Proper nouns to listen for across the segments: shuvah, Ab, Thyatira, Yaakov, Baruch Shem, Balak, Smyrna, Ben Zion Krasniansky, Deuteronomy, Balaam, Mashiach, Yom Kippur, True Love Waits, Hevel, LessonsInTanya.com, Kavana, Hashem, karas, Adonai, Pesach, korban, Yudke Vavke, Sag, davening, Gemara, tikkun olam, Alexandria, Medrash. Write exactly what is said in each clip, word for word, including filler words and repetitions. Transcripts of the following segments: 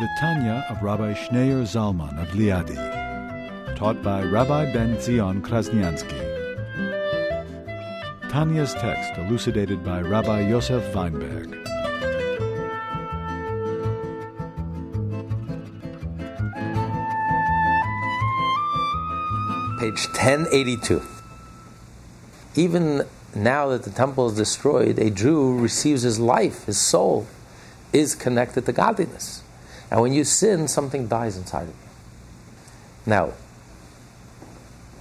The Tanya of Rabbi Schneer Zalman of Liadi, taught by Rabbi Ben Zion Krasniansky. Tanya's text elucidated by Rabbi Yosef Weinberg. Page ten eighty-two. Even now that the temple is destroyed, a Jew receives his life, his soul is connected to godliness. And when you sin, something dies inside of you. Now,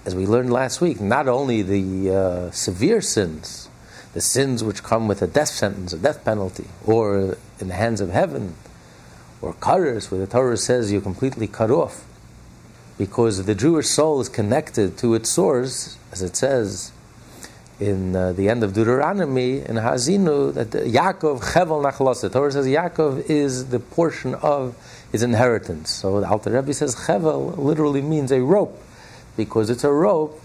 as we learned last week, not only the uh, severe sins, the sins which come with a death sentence, a death penalty, or in the hands of heaven, or karas, where the Torah says you're completely cut off, because the Jewish soul is connected to its source, as it says in uh, the end of Deuteronomy, in Hazinu, that the Yaakov, Hevel nachlos, the Torah says Yaakov is the portion of his inheritance. So the Alter Rebbe says Hevel literally means a rope, because it's a rope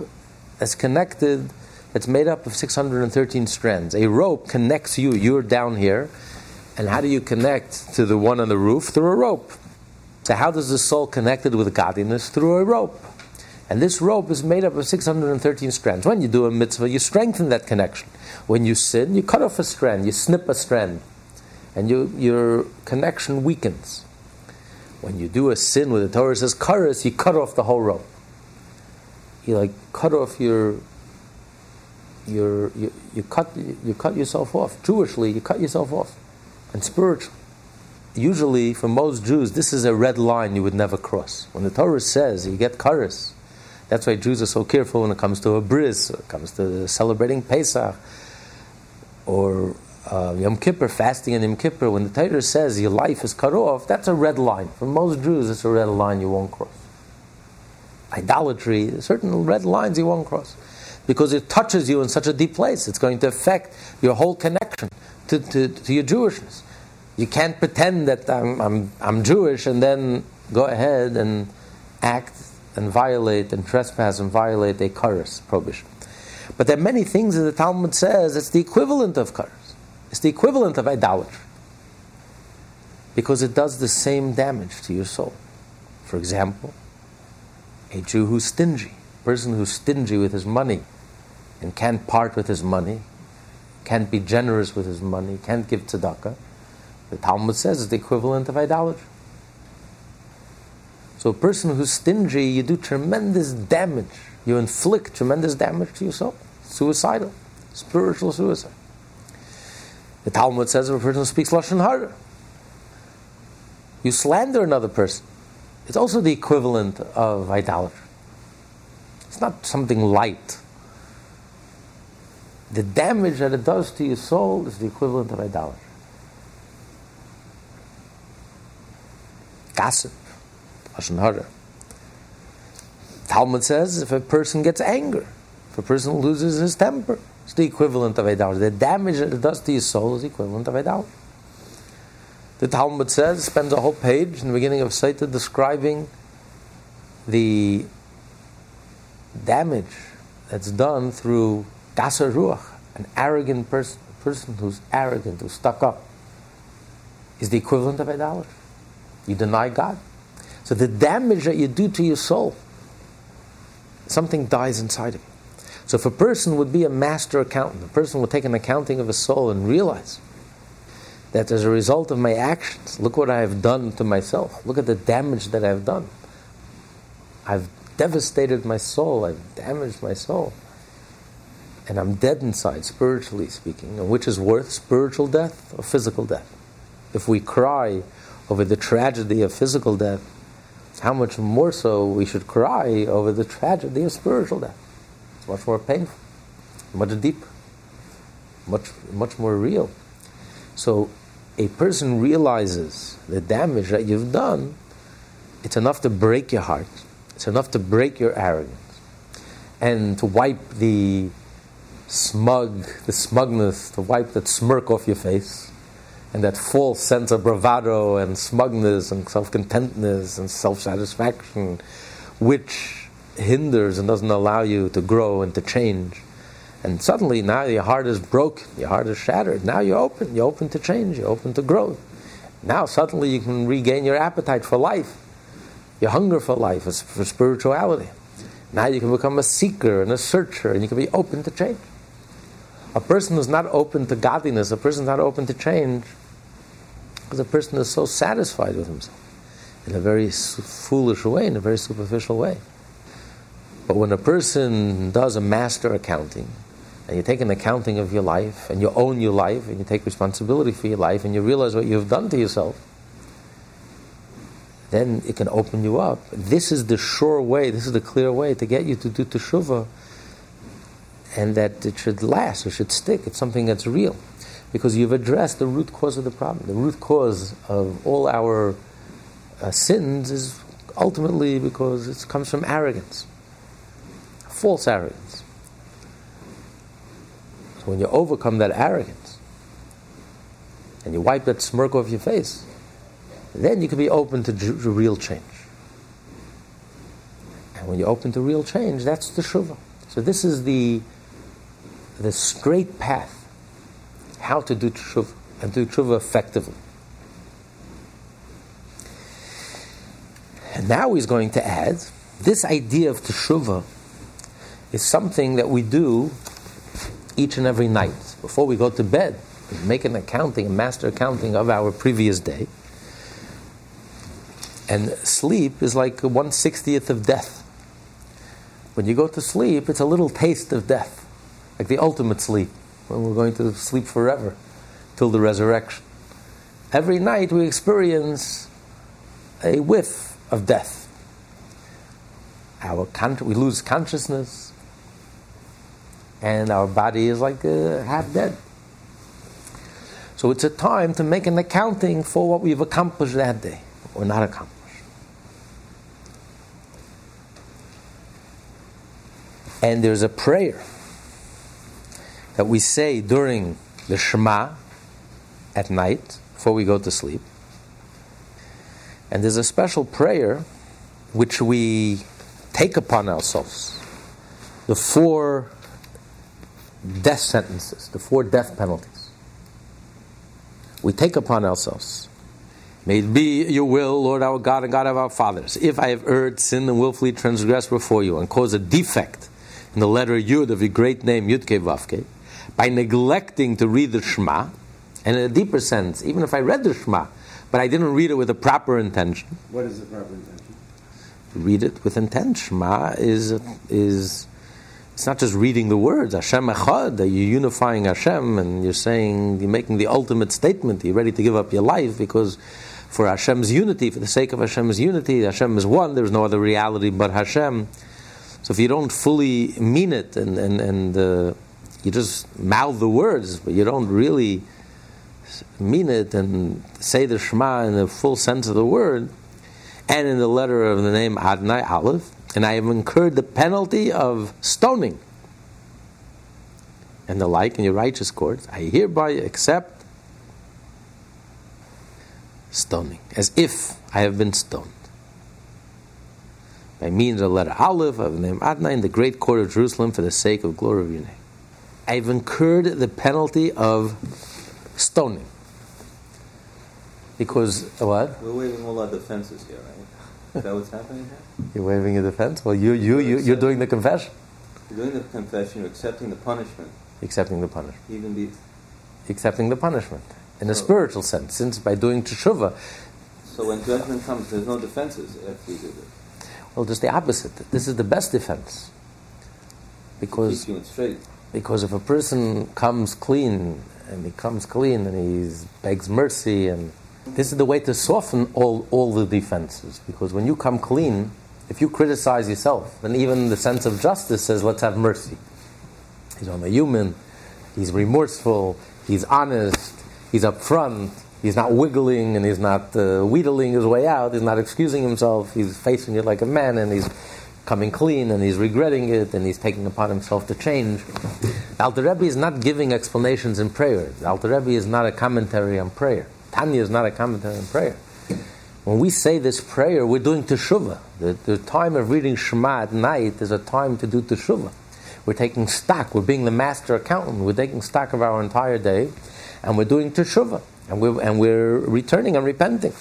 that's connected, that's made up of six hundred thirteen strands. A rope connects you, you're down here, and how do you connect to the one on the roof? Through a rope. So how does the soul connected with godliness? Through a rope. And this rope is made up of six hundred thirteen strands. When you do a mitzvah, you strengthen that connection. When you sin, you cut off a strand, you snip a strand, and you, your connection weakens. When you do a sin where the Torah says karas, you cut off the whole rope. You like cut off your, your you, you cut you cut yourself off. Jewishly, you cut yourself off, and spiritually. Usually, for most Jews, this is a red line you would never cross. When the Torah says you get karas. That's why Jews are so careful when it comes to a bris, when it comes to celebrating Pesach, or uh, Yom Kippur, fasting in Yom Kippur. When the Torah says your life is cut off, that's a red line. For most Jews, it's a red line you won't cross. Idolatry, certain red lines you won't cross. Because it touches you in such a deep place. It's going to affect your whole connection to, to, to your Jewishness. You can't pretend that I'm, I'm, I'm Jewish and then go ahead and act and violate and trespass and violate a karas prohibition. But there are many things that the Talmud says it's the equivalent of karas. It's the equivalent of idolatry. Because it does the same damage to your soul. For example, a Jew who's stingy, a person who's stingy with his money and can't part with his money, can't be generous with his money, can't give tzedakah, the Talmud says it's the equivalent of idolatry. So a person who's stingy, you do tremendous damage. You inflict tremendous damage to yourself. Suicidal. Spiritual suicide. The Talmud says if a person speaks Lashon Hara, you slander another person. It's also the equivalent of idolatry. It's not something light. The damage that it does to your soul is the equivalent of idolatry. Gossip. Lashon Hara. Talmud says if a person gets anger, if a person loses his temper, it's the equivalent of idolatry. The damage that it does to his soul is the equivalent of idolatry. The Talmud says, spends a whole page in the beginning of Saita describing the damage that's done through Gasar Ruach, an arrogant person, a person who's arrogant, who's stuck up, is the equivalent of idolatry. You deny God. So the damage that you do to your soul, something dies inside of you. So if a person would be a master accountant, a person would take an accounting of his soul and realize that as a result of my actions, look what I have done to myself. Look at the damage that I have done. I've devastated my soul. I've damaged my soul. And I'm dead inside, spiritually speaking, and which is worth spiritual death or physical death. If we cry over the tragedy of physical death, how much more so we should cry over the tragedy of spiritual death. It's much more painful, much deeper, much much more real. So a person realizes the damage that you've done, it's enough to break your heart, It's enough to break your arrogance and to wipe the smug, the smugness, to wipe that smirk off your face and that false sense of bravado and smugness and self-contentness and self-satisfaction which hinders and doesn't allow you to grow and to change. And suddenly now your heart is broken, your heart is shattered. Now you're open, you're open to change, you're open to growth. Now suddenly you can regain your appetite for life, your hunger for life, for spirituality. Now you can become a seeker and a searcher, and you can be open to change. A person who's not open to godliness, a person who's not open to change, because a person is so satisfied with himself in a very foolish way, in a very superficial way. But when a person does a master accounting, and you take an accounting of your life, and you own your life, and you take responsibility for your life, and you realize what you've done to yourself, then it can open you up. This is the sure way, this is the clear way to get you to do teshuvah, and that it should last, it should stick. It's something that's real, because you've addressed the root cause of the problem. The root cause of all our uh, sins is ultimately because it comes from arrogance, false arrogance. So when you overcome that arrogance, and you wipe that smirk off your face, then you can be open to real change. And when you're open to real change, that's the shuvah. So this is the the straight path, how to do teshuvah, and do teshuvah effectively. And now he's going to add, this idea of teshuvah is something that we do each and every night. Before we go to bed, we make an accounting, a master accounting of our previous day. And sleep is like one sixtieth of death. When you go to sleep, it's a little taste of death, like the ultimate sleep, when we're going to sleep forever, till the resurrection. Every night we experience a whiff of death. Our con- we lose consciousness, and our body is like uh, half dead. So it's a time to make an accounting for what we've accomplished that day, or not accomplished. And there's a prayer that we say during the Shema at night, before we go to sleep. And there's a special prayer which we take upon ourselves. The four death sentences, the four death penalties, we take upon ourselves. May it be your will, Lord our God and God of our fathers, if I have erred, sinned, and willfully transgressed before you, and caused a defect in the letter Yud of your great name, Yudke Vavke, by neglecting to read the Shema, and in a deeper sense, even if I read the Shema, but I didn't read it with a proper intention. What is the proper intention? Read it with intent. Shema is, is it's not just reading the words, Hashem Echad, that you're unifying Hashem, and you're saying, you're making the ultimate statement, you're ready to give up your life, because for Hashem's unity, for the sake of Hashem's unity, Hashem is one, there's no other reality but Hashem. So if you don't fully mean it, and, and, and uh, you just mouth the words, but you don't really mean it and say the Shema in the full sense of the word, and in the letter of the name Adonai, Aleph, and I have incurred the penalty of stoning, and the like in your righteous courts, I hereby accept stoning, as if I have been stoned. By means of the letter Aleph, of the name Adonai, in the great court of Jerusalem, for the sake of glory of your name. I have incurred the penalty of stoning. Because, what? We're waiving all our defenses here, right? Is that what's happening here? You're waiving your defense? Well, you, you, you, you're doing the confession. You're doing the confession, you're accepting the punishment. Accepting the punishment. Even the... Accepting the punishment. In so, a spiritual sense, since by doing teshuvah... So when judgment comes, there's no defenses if we do this. Well, just the opposite. This is the best defense. Because, because if a person comes clean, and he comes clean, and he begs mercy, and this is the way to soften all, all the defenses. Because when you come clean, if you criticize yourself, then even the sense of justice says, let's have mercy. He's only human, he's remorseful, he's honest, he's upfront, He's not wiggling and he's not uh, wheedling his way out. He's not excusing himself. He's facing it like a man, and he's coming clean, and he's regretting it, and he's taking upon himself to change. Alter Rebbe is not giving explanations in prayer. Alter Rebbe is not a commentary on prayer. Tanya is not a commentary on prayer. When we say this prayer, we're doing teshuvah. The, the time of reading Shema at night is a time to do teshuvah. We're taking stock. We're being the master accountant. We're taking stock of our entire day, and we're doing teshuvah, and we're, and we're returning and repenting.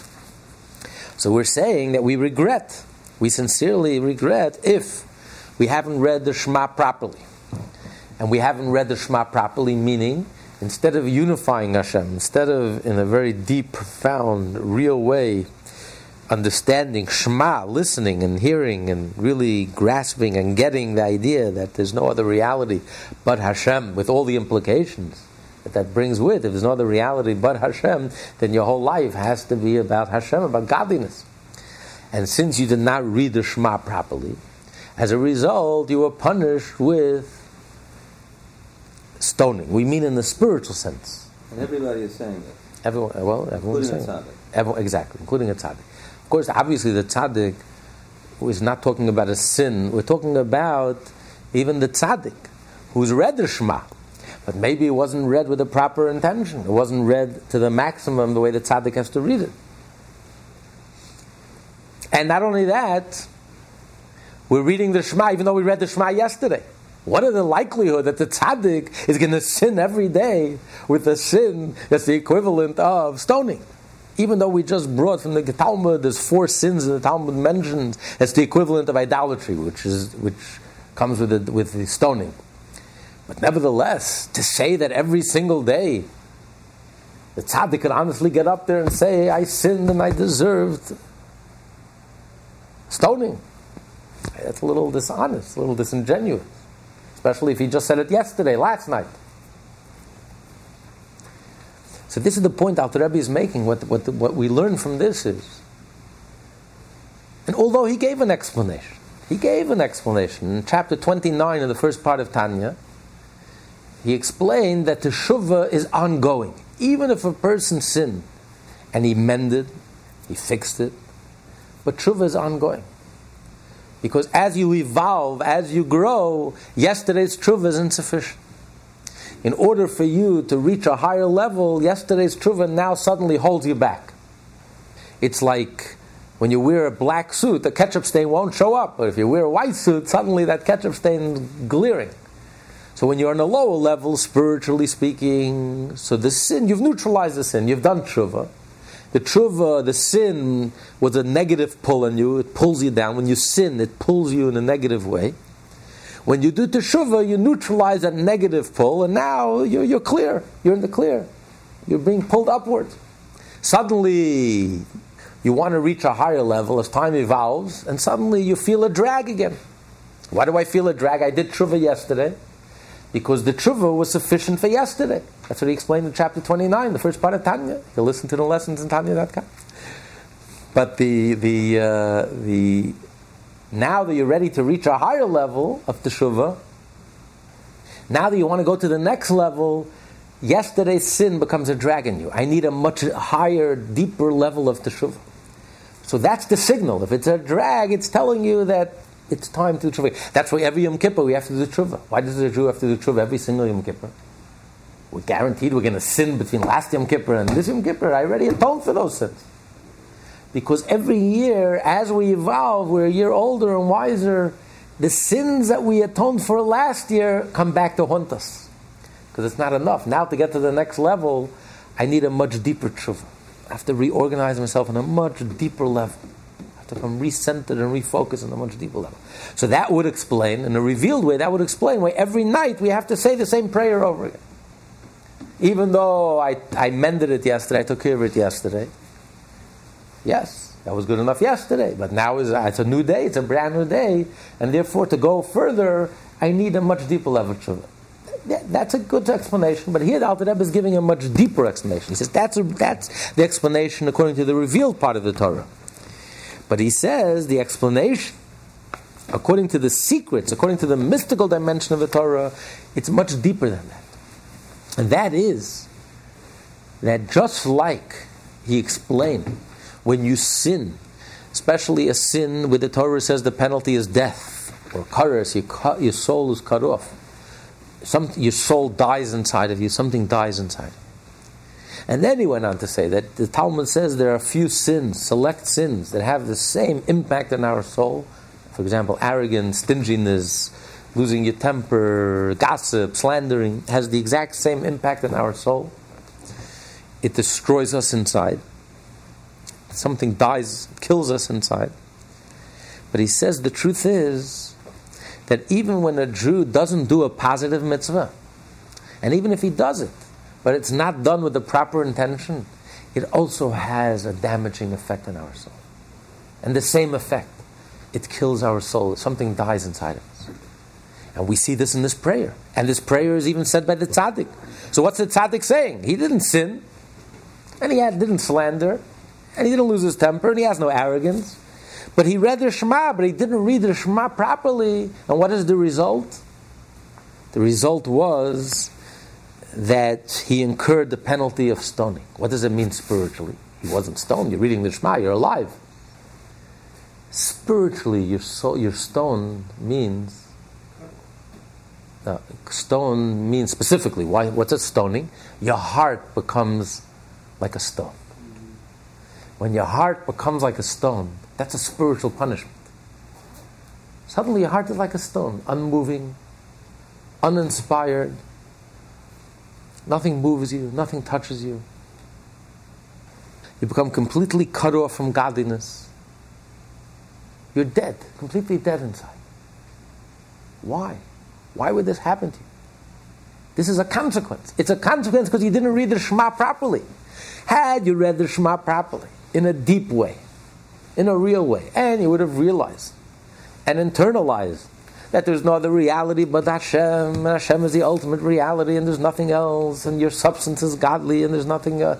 So we're saying that we regret. We sincerely regret if we haven't read the Shema properly. And we haven't read the Shema properly, meaning instead of unifying Hashem, instead of in a very deep, profound, real way, understanding Shema, listening and hearing and really grasping and getting the idea that there's no other reality but Hashem, with all the implications that that brings with. If there's no other reality but Hashem, then your whole life has to be about Hashem, about godliness. And since you did not read the Shema properly, as a result, you were punished with stoning. We mean in the spiritual sense. And everybody is saying this. Everyone, well, everyone is saying it. Everyone, exactly, including a tzaddik. Of course, obviously, the tzaddik is not talking about a sin. We're talking about even the tzaddik who's read the Shema, but maybe it wasn't read with the proper intention. It wasn't read to the maximum the way the tzaddik has to read it. And not only that, we're reading the Shema even though we read the Shema yesterday. What is the likelihood that the tzaddik is going to sin every day with a sin that's the equivalent of stoning? Even though we just brought from the Talmud, there's four sins in the Talmud mentioned that's the equivalent of idolatry, which is which comes with the, with the stoning. But nevertheless, to say that every single day the tzaddik could honestly get up there and say, I sinned and I deserved stoning. That's a little dishonest, a little disingenuous. Especially if he just said it yesterday, last night. So this is the point Alter Rebbe is making. What, what, what we learn from this is, and although he gave an explanation, he gave an explanation. In chapter twenty-nine of the first part of Tanya, he explained that teshuvah is ongoing. Even if a person sinned, and he mended, he fixed it, but teshuvah is ongoing. Because as you evolve, as you grow, yesterday's teshuvah is insufficient. In order for you to reach a higher level, yesterday's teshuvah now suddenly holds you back. It's like when you wear a black suit, the ketchup stain won't show up. But if you wear a white suit, suddenly that ketchup stain is glaring. So when you're on a lower level, spiritually speaking, so the sin, you've neutralized the sin, you've done teshuvah. The teshuvah, the sin, was a negative pull on you. It pulls you down. When you sin, it pulls you in a negative way. When you do teshuvah, you neutralize that negative pull, and now you're, you're clear. You're in the clear. You're being pulled upward. Suddenly, you want to reach a higher level as time evolves, and suddenly you feel a drag again. Why do I feel a drag? I did teshuvah yesterday. Because the teshuvah was sufficient for yesterday. That's what he explained in chapter twenty-nine, the first part of Tanya. You'll listen to the Lessons in Tanya dot com. But the the uh, the now that you're ready to reach a higher level of teshuvah, now that you want to go to the next level, yesterday's sin becomes a drag in you. I need a much higher, deeper level of teshuvah. So that's the signal. If it's a drag, it's telling you that it's time to do teshuvah. That's why every Yom Kippur we have to do teshuvah. Why does the Jew have to do teshuvah every single Yom Kippur? We're guaranteed we're going to sin between last Yom Kippur and this Yom Kippur. I already atoned for those sins. Because every year, as we evolve, we're a year older and wiser, the sins that we atoned for last year come back to haunt us. Because it's not enough. Now to get to the next level, I need a much deeper teshuvah. I have to reorganize myself on a much deeper level. To come recentered and refocused on a much deeper level. So that would explain, in a revealed way, that would explain why every night we have to say the same prayer over again. Even though I, I mended it yesterday, I took care of it yesterday. Yes, that was good enough yesterday, but now is it's a new day, it's a brand new day, and therefore to go further, I need a much deeper level to it. That's a good explanation, but here the Alter Rebbe is giving a much deeper explanation. He says that's, a, that's the explanation according to the revealed part of the Torah. But he says the explanation, according to the secrets, according to the mystical dimension of the Torah, it's much deeper than that. And that is that just like He explained, when you sin, especially a sin where the Torah says the penalty is death, or karas, your, your soul is cut off. Some, your soul dies inside of you, something dies inside. And then he went on to say that the Talmud says there are few sins, select sins, that have the same impact on our soul. For example, arrogance, stinginess, losing your temper, gossip, slandering, has the exact same impact on our soul. It destroys us inside. Something dies, kills us inside. But he says the truth is that even when a Jew doesn't do a positive mitzvah, and even if he does it, but it's not done with the proper intention, it also has a damaging effect on our soul. And the same effect, it kills our soul. Something dies inside of us. And we see this in this prayer. And this prayer is even said by the tzaddik. So what's the tzaddik saying? He didn't sin, and he had, didn't slander, and he didn't lose his temper, and he has no arrogance. But he read the Shema, but he didn't read the Shema properly. And what is the result? The result was that he incurred the penalty of stoning. What does it mean spiritually? He wasn't stoned. You're reading the Shema, you're alive. Spiritually, your soul, your stone means... Uh, stone means specifically, why? What's a stoning? Your heart becomes like a stone. When your heart becomes like a stone, that's a spiritual punishment. Suddenly your heart is like a stone, unmoving, uninspired. Nothing moves you, nothing touches you. You become completely cut off from godliness. You're dead, completely dead inside. Why? Why would this happen to you? This is a consequence. It's a consequence because you didn't read the Shema properly. Had you read the Shema properly, in a deep way, in a real way, and you would have realized and internalized that there's no other reality but Hashem, and Hashem is the ultimate reality, and there's nothing else, and your substance is godly, and there's nothing... Uh,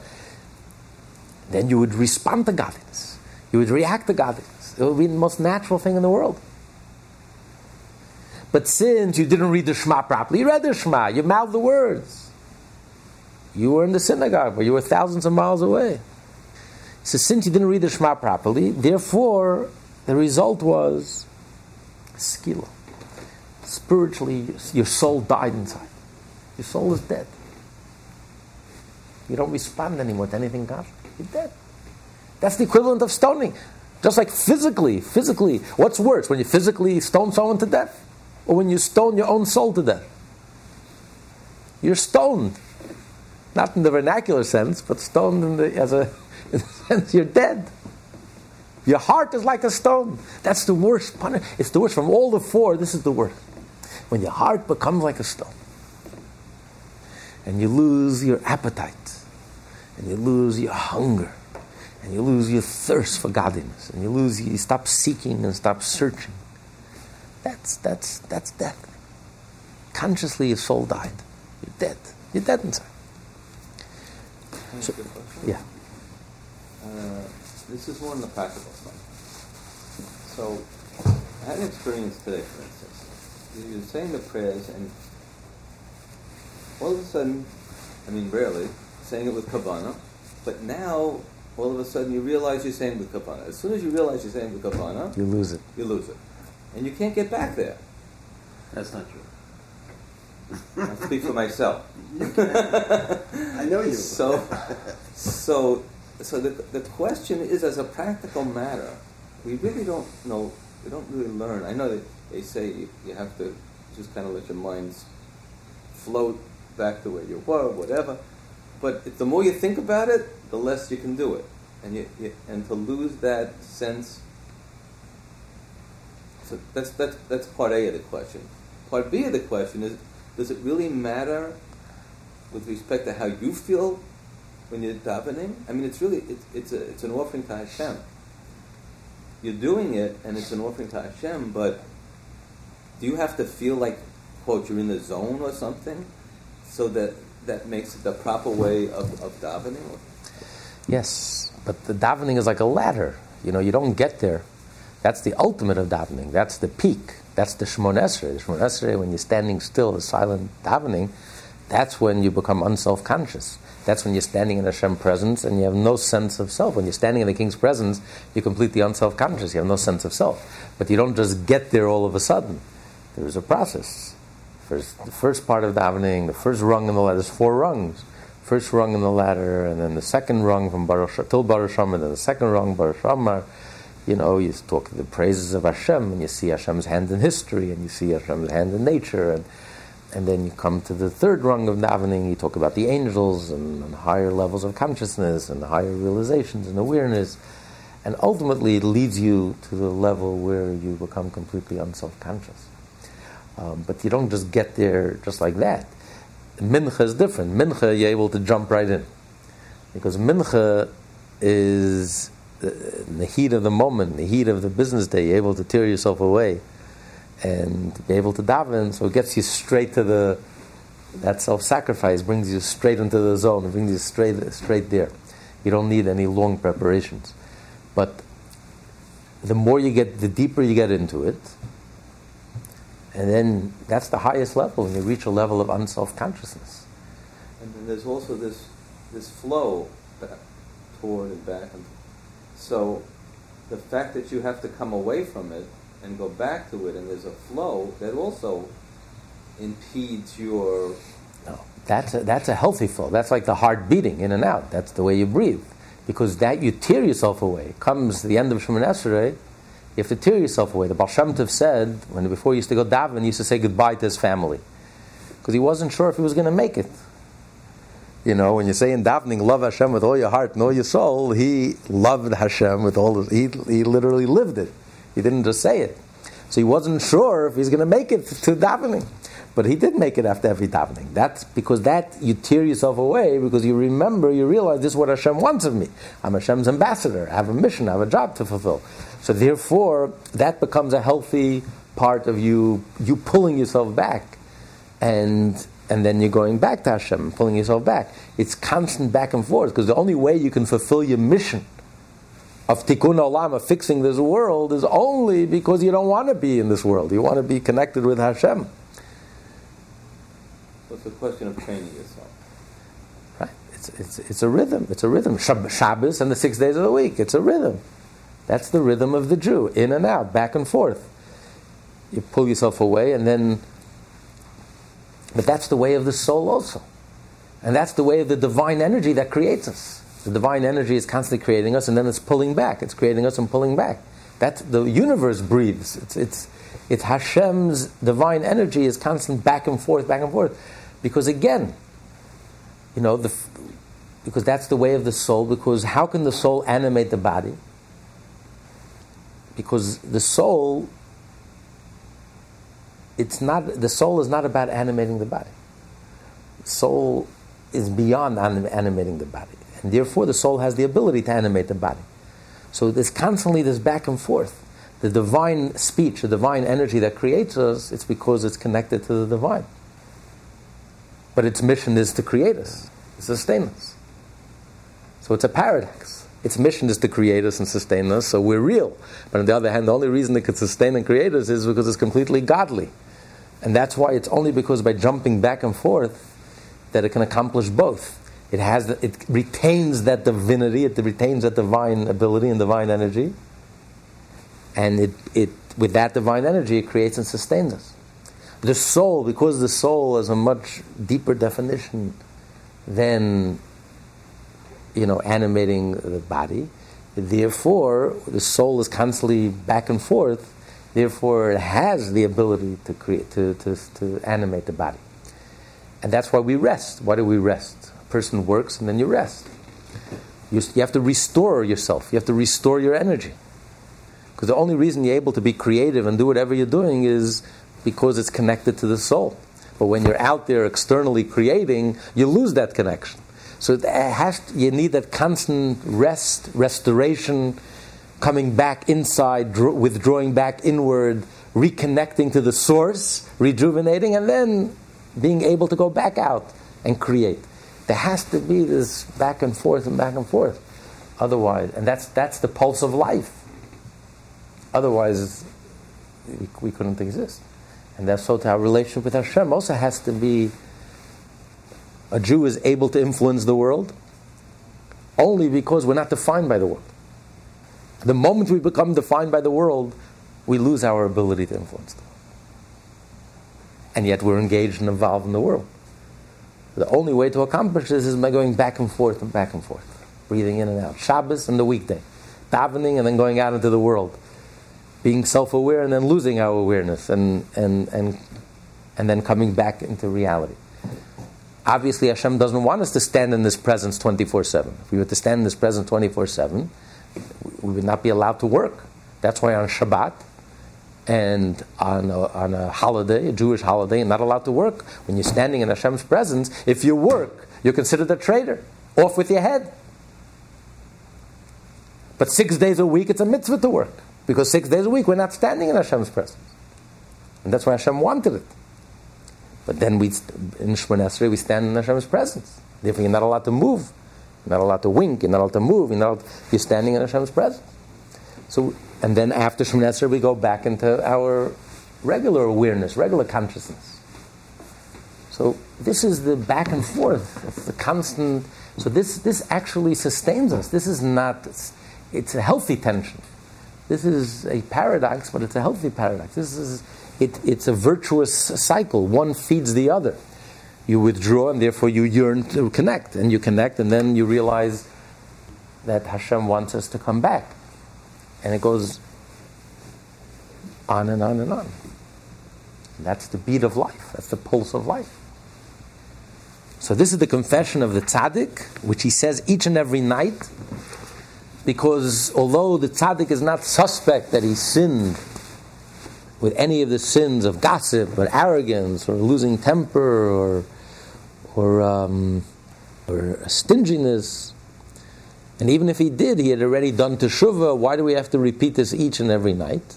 then you would respond to godliness. You would react to godliness. It would be the most natural thing in the world. But since you didn't read the Shema properly, you read the Shema, you mouthed the words. You were in the synagogue, but you were thousands of miles away. So since you didn't read the Shema properly, therefore, the result was skila. Spiritually, your soul died inside. Your soul is dead. You don't respond anymore to anything godly. You're dead. That's the equivalent of stoning. Just like physically, physically, what's worse? When you physically stone someone to death? Or when you stone your own soul to death? You're stoned. Not in the vernacular sense, but stoned in the, as a in the sense you're dead. Your heart is like a stone. That's the worst punishment. It's the worst. From all the four, this is the worst. When your heart becomes like a stone, and you lose your appetite, and you lose your hunger, and you lose your thirst for godliness, and you lose, you stop seeking and stop searching. That's that's that's death. Consciously, your soul died. You're dead. You're dead inside. So, yeah. Uh, this is more on the practical side. So, I had an experience today, for instance. You're saying the prayers, and all of a sudden, I mean, rarely, saying it with Kavana, but now, all of a sudden, you realize you're saying it with Kavana. As soon as you realize you're saying it with Kavana, you lose it. You lose it. And you can't get back there. That's not true. I speak for myself. I know you. So, so, so the the question is, as a practical matter, we really don't know. We don't really learn. I know that they say you, you have to just kind of let your minds float back to where you were, whatever. But the more you think about it, the less you can do it, and you, you and to lose that sense. So that's that's that's part A of the question. Part B of the question is: does it really matter with respect to how you feel when you're davening? I mean, it's really it's it's a it's an offering to Hashem. You're doing it, and it's an offering to Hashem. But do you have to feel like, quote, you're in the zone or something, so that that makes it the proper way of, of davening? Yes, but the davening is like a ladder. You know, you don't get there. That's the ultimate of davening. That's the peak. That's the Shemoneh Esrei. The Shemoneh Esrei, when you're standing still, the silent davening, that's when you become unself-conscious. That's when you're standing in Hashem's presence and you have no sense of self. When you're standing in the King's presence, you're completely unself-conscious. You have no sense of self. But you don't just get there all of a sudden. There is a process. First, the first part of davening, the first rung in the ladder, there's four rungs. First rung in the ladder, and then the second rung from Baruch till Baruch Shem, and then the second rung, Baruch Shem. You know, you talk the praises of Hashem, and you see Hashem's hand in history, and you see Hashem's hand in nature, and and then you come to the third rung of davening. You talk about the angels and, and higher levels of consciousness and higher realizations and awareness, and ultimately it leads you to the level where you become completely unself-conscious. Um, but you don't just get there just like that. Mincha is different. Mincha, you're able to jump right in, because mincha is in the heat of the moment, in the heat of the business day. You're able to tear yourself away and be able to daven, so it gets you straight to the, that self-sacrifice brings you straight into the zone, it brings you straight straight there. You don't need any long preparations. But the more you get, the deeper you get into it, and then that's the highest level, and you reach a level of unself-consciousness. And then there's also this this flow back, toward and back. So the fact that you have to come away from it and go back to it, and there's a flow that also impedes your... No, that's a, that's a healthy flow. That's like the heart beating in and out. That's the way you breathe. Because that, you tear yourself away. Comes the end of Shemoneh Esrei, you have to tear yourself away. The Baal Shem Tov said, when before he used to go daven, he used to say goodbye to his family, because he wasn't sure if he was going to make it. You know, when you say in davening, love Hashem with all your heart and all your soul, he loved Hashem with all his... He, he literally lived it. He didn't just say it. So he wasn't sure if he's going to make it to davening. But he did make it after every davening. That's because that, you tear yourself away, because you remember, you realize, this is what Hashem wants of me. I'm Hashem's ambassador. I have a mission. I have a job to fulfill. So therefore, that becomes a healthy part of you, you pulling yourself back. And and then you're going back to Hashem, pulling yourself back. It's constant back and forth, because the only way you can fulfill your mission of tikkun olam, of fixing this world, is only because you don't want to be in this world. You want to be connected with Hashem. So it's a question of training yourself. Right. It's it's it's a rhythm. It's a rhythm. Shabbos and the six days of the week. It's a rhythm. That's the rhythm of the Jew. In and out, back and forth. You pull yourself away, and then... But that's the way of the soul also. And that's the way of the divine energy that creates us. The divine energy is constantly creating us, and then it's pulling back. It's creating us and pulling back. That's, the universe breathes. It's, it's, it's Hashem's divine energy is constant back and forth, back and forth. Because again, you know, the, because that's the way of the soul, because how can the soul animate the body? Because the soul, it's not, the soul is not about animating the body. Soul is beyond anim, animating the body. And therefore the soul has the ability to animate the body. So there's constantly this back and forth. The divine speech, the divine energy that creates us, it's because it's connected to the divine. But its mission is to create us, to sustain us. So it's a paradox. Its mission is to create us and sustain us, so we're real. But on the other hand, the only reason it could sustain and create us is because it's completely godly. And that's why it's only because by jumping back and forth that it can accomplish both. It has, it retains that divinity, it retains that divine ability and divine energy, and it, it with that divine energy, it creates and sustains us. The soul, because the soul is a much deeper definition than, you know, animating the body. Therefore, the soul is constantly back and forth. Therefore, it has the ability to create, to to, to animate the body, and that's why we rest. Why do we rest? Person works and then you rest. You, you have to restore yourself. You have to restore your energy. Because the only reason you're able to be creative and do whatever you're doing is because it's connected to the soul. But when you're out there externally creating, you lose that connection. So it has to, you need that constant rest, restoration, coming back inside, dr- withdrawing back inward, reconnecting to the source, rejuvenating, and then being able to go back out and create. There has to be this back and forth and back and forth. Otherwise, and that's that's the pulse of life. Otherwise, we, we couldn't exist. And that's so, our relationship with Hashem also has to be a Jew is able to influence the world? Only because we're not defined by the world. The moment we become defined by the world, we lose our ability to influence the world. And yet we're engaged and involved in the world. The only way to accomplish this is by going back and forth and back and forth. Breathing in and out. Shabbos and the weekday. Davening and then going out into the world. Being self-aware and then losing our awareness. And, and, and, and then coming back into reality. Obviously Hashem doesn't want us to stand in this presence twenty-four seven. If we were to stand in this presence twenty-four seven, we would not be allowed to work. That's why on Shabbat and on a, on a holiday, a Jewish holiday, you're not allowed to work. When you're standing in Hashem's presence, if you work, you're considered a traitor. Off with your head. But six days a week, it's a mitzvah to work. Because six days a week, we're not standing in Hashem's presence. And that's why Hashem wanted it. But then we, in Shemoneh Esrei, we stand in Hashem's presence. Therefore, you're not allowed to move. You're not allowed to wink. You're not allowed to move. You're, not allowed to, you're standing in Hashem's presence. So, and then after Shemoneh Esrei, we go back into our regular awareness, regular consciousness. So this is the back and forth. It's the constant. So this this actually sustains us. This is not. It's, it's a healthy tension. This is a paradox, but it's a healthy paradox. This is. It, it's a virtuous cycle. One feeds the other. You withdraw, and therefore you yearn to connect, and you connect, and then you realize that Hashem wants us to come back, and it goes on and on and on. And that's the beat of life. That's the pulse of life. So this is the confession of the tzaddik, which he says each and every night, because although the tzaddik is not suspect that he sinned with any of the sins of gossip or arrogance or losing temper or or, um, or stinginess. And even if he did, he had already done teshuvah. Why do we have to repeat this each and every night?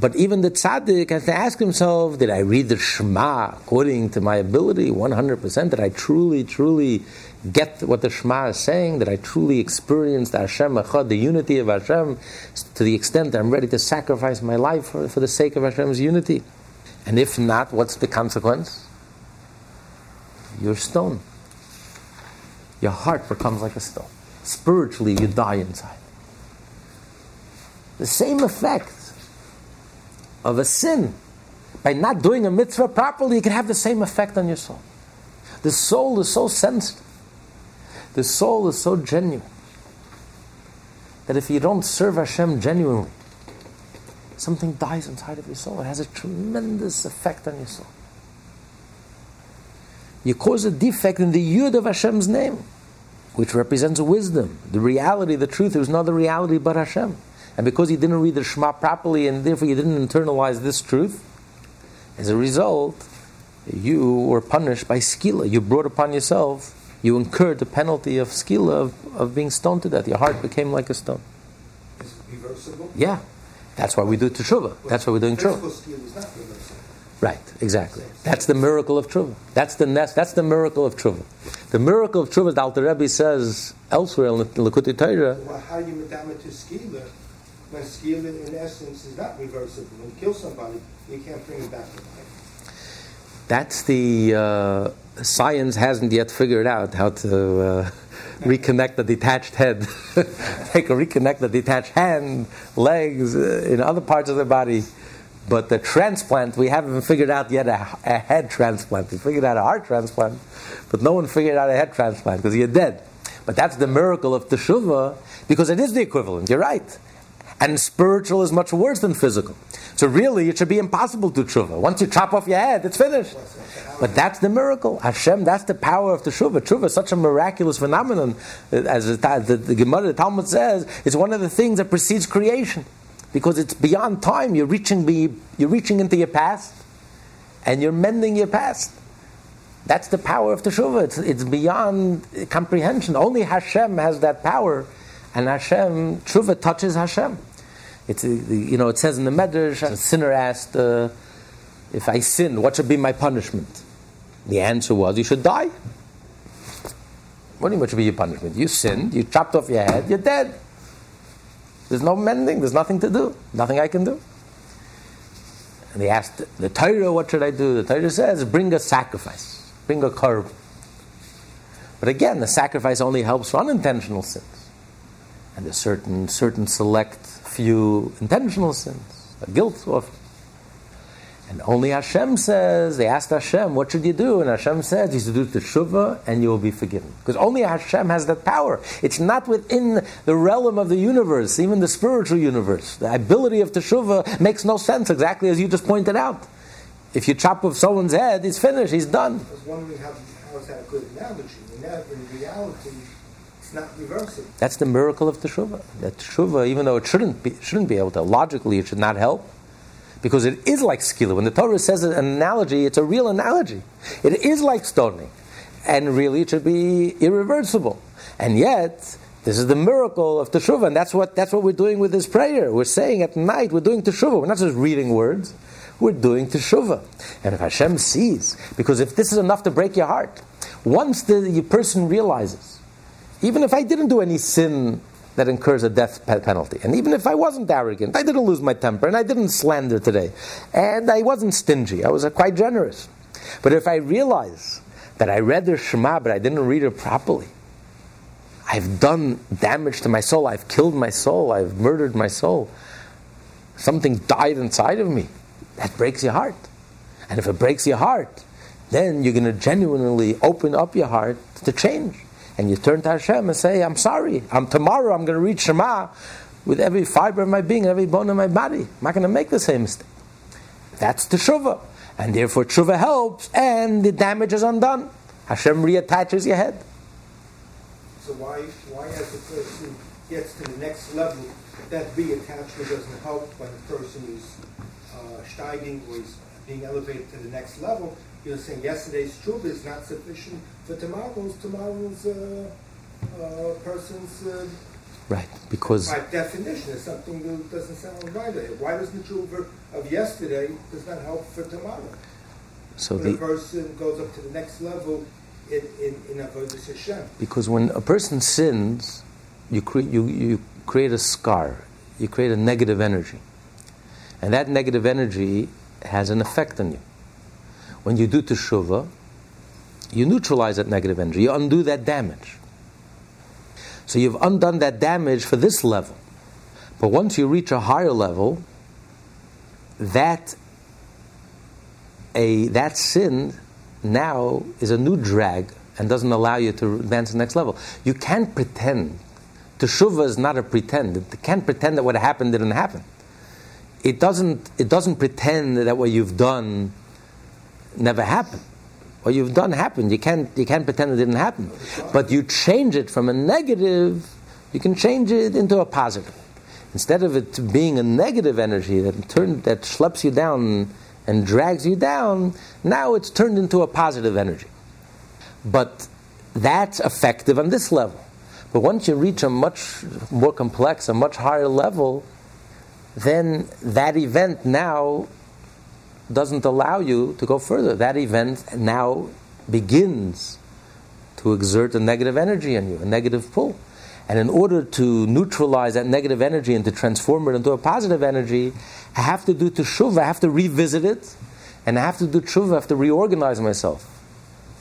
But even the tzaddik has to ask himself, did I read the Shema according to my ability one hundred percent? Did I truly, truly get what the Shema is saying? Did I truly experience the Hashem Echad, the unity of Hashem, to the extent that I'm ready to sacrifice my life for, for the sake of Hashem's unity? And if not, what's the consequence? You're stone. Your heart becomes like a stone. Spiritually, you die inside. The same effect of a sin. By not doing a mitzvah properly, it can have the same effect on your soul. The soul is so sensitive. The soul is so genuine that if you don't serve Hashem genuinely, something dies inside of your soul. It has a tremendous effect on your soul. You cause a defect in the Yud of Hashem's name, which represents wisdom, the reality, the truth. There is no other reality but Hashem. And because you didn't read the Shema properly, and therefore you didn't internalize this truth, as a result, you were punished by skila. You brought upon yourself, you incurred the penalty of skila, of, of being stoned to death. Your heart became like a stone. Is it reversible? Yeah. That's why we do teshuvah. That's why we're doing teshuvah. Skila is not reversible. Right, exactly. That's the miracle of teshuvah. That's the nest. That's the miracle of teshuvah. The miracle of teshuvah, the Alter Rebbe says elsewhere in L'Kutei Torah. Well, how do you medamit to skila? When skila, in essence, is not reversible. When you kill somebody, you can't bring him back to life. That's the... Uh, science hasn't yet figured out how to uh, reconnect the detached head. They can reconnect the detached hand, legs, uh, in other parts of the body. But the transplant, we haven't figured out yet a, a head transplant. We figured out a heart transplant, but no one figured out a head transplant because you're dead. But that's the miracle of teshuvah, because it is the equivalent. You're right. And spiritual is much worse than physical. So really, it should be impossible to teshuvah. Once you chop off your head, it's finished. But that's the miracle. Hashem, that's the power of teshuvah. Teshuvah is such a miraculous phenomenon. As the Gemara, the Talmud says, it's one of the things that precedes creation. Because it's beyond time. You're reaching, you're reaching into your past, and you're mending your past. That's the power of teshuvah. It's, it's beyond comprehension. Only Hashem has that power. And Hashem, teshuvah touches Hashem. It's, you know, it says in the Medrash, a sinner asked, uh, if I sinned, what should be my punishment? The answer was, you should die. What do you mean, what should be your punishment? You sinned, you chopped off your head, you're dead. There's no mending, there's nothing to do, nothing I can do. And they asked the Torah, what should I do? The Torah says, bring a sacrifice, bring a korban. But again, the sacrifice only helps for unintentional sins. And there's certain, certain select few intentional sins, a guilt offering. And only Hashem says, they asked Hashem, what should you do? And Hashem says, you should do teshuvah and you will be forgiven. Because only Hashem has that power. It's not within the realm of the universe, even the spiritual universe. The ability of teshuvah makes no sense, exactly as you just pointed out. If you chop off someone's head, he's finished, he's done. I was wondering how, how is that a good analogy? In reality, it's not reversible. That's the miracle of teshuvah. That teshuvah, even though it shouldn't be, shouldn't be able to, logically it should not help. Because it is like skila. When the Torah says an analogy, it's a real analogy. It is like stoning. And really, it should be irreversible. And yet, this is the miracle of teshuvah. And that's what, that's what we're doing with this prayer. We're saying at night, we're doing teshuvah. We're not just reading words. We're doing teshuvah. And if Hashem sees, because if this is enough to break your heart, once the person realizes, even if I didn't do any sin that incurs a death penalty, and even if I wasn't arrogant, I didn't lose my temper, and I didn't slander today, and I wasn't stingy, I was uh, quite generous. But if I realize that I read the Shema, but I didn't read it properly, I've done damage to my soul, I've killed my soul, I've murdered my soul, something died inside of me, that breaks your heart. And if it breaks your heart, then you're going to genuinely open up your heart to change. And you turn to Hashem and say, I'm sorry. I'm, tomorrow I'm going to read Shema with every fiber of my being, every bone of my body. I'm not going to make the same mistake. That's teshuvah. And therefore teshuvah helps and the damage is undone. Hashem reattaches your head. So why, why as the person gets to the next level, that reattachment doesn't help when the person is uh, steiging or is being elevated to the next level? You're saying yesterday's teshuvah is not sufficient for tomorrow's tomorrow's uh, uh, person's uh, right, because by definition is something that doesn't sound right. Why doesn't the teshuvah of yesterday does not help for tomorrow? So when the a person goes up to the next level in in, in avodah Hashem. Because when a person sins, you create you you create a scar, you create a negative energy, and that negative energy has an effect on you. When you do teshuvah, you neutralize that negative energy. You undo that damage. So you've undone that damage for this level. But once you reach a higher level, that a that sin now is a new drag and doesn't allow you to advance to the next level. You can't pretend. Teshuvah is not a pretend. You can't pretend that what happened didn't happen. It doesn't. It doesn't pretend that what you've done never happened. What you've done happened. You can't you can't pretend it didn't happen. But you change it from a negative, you can change it into a positive. Instead of it being a negative energy that turned that schleps you down and drags you down, now it's turned into a positive energy. But that's effective on this level. But once you reach a much more complex, a much higher level, then that event now doesn't allow you to go further. That event now begins to exert a negative energy on you, a negative pull. And in order to neutralize that negative energy and to transform it into a positive energy, I have to do teshuvah, I have to revisit it, and I have to do teshuvah, I have to reorganize myself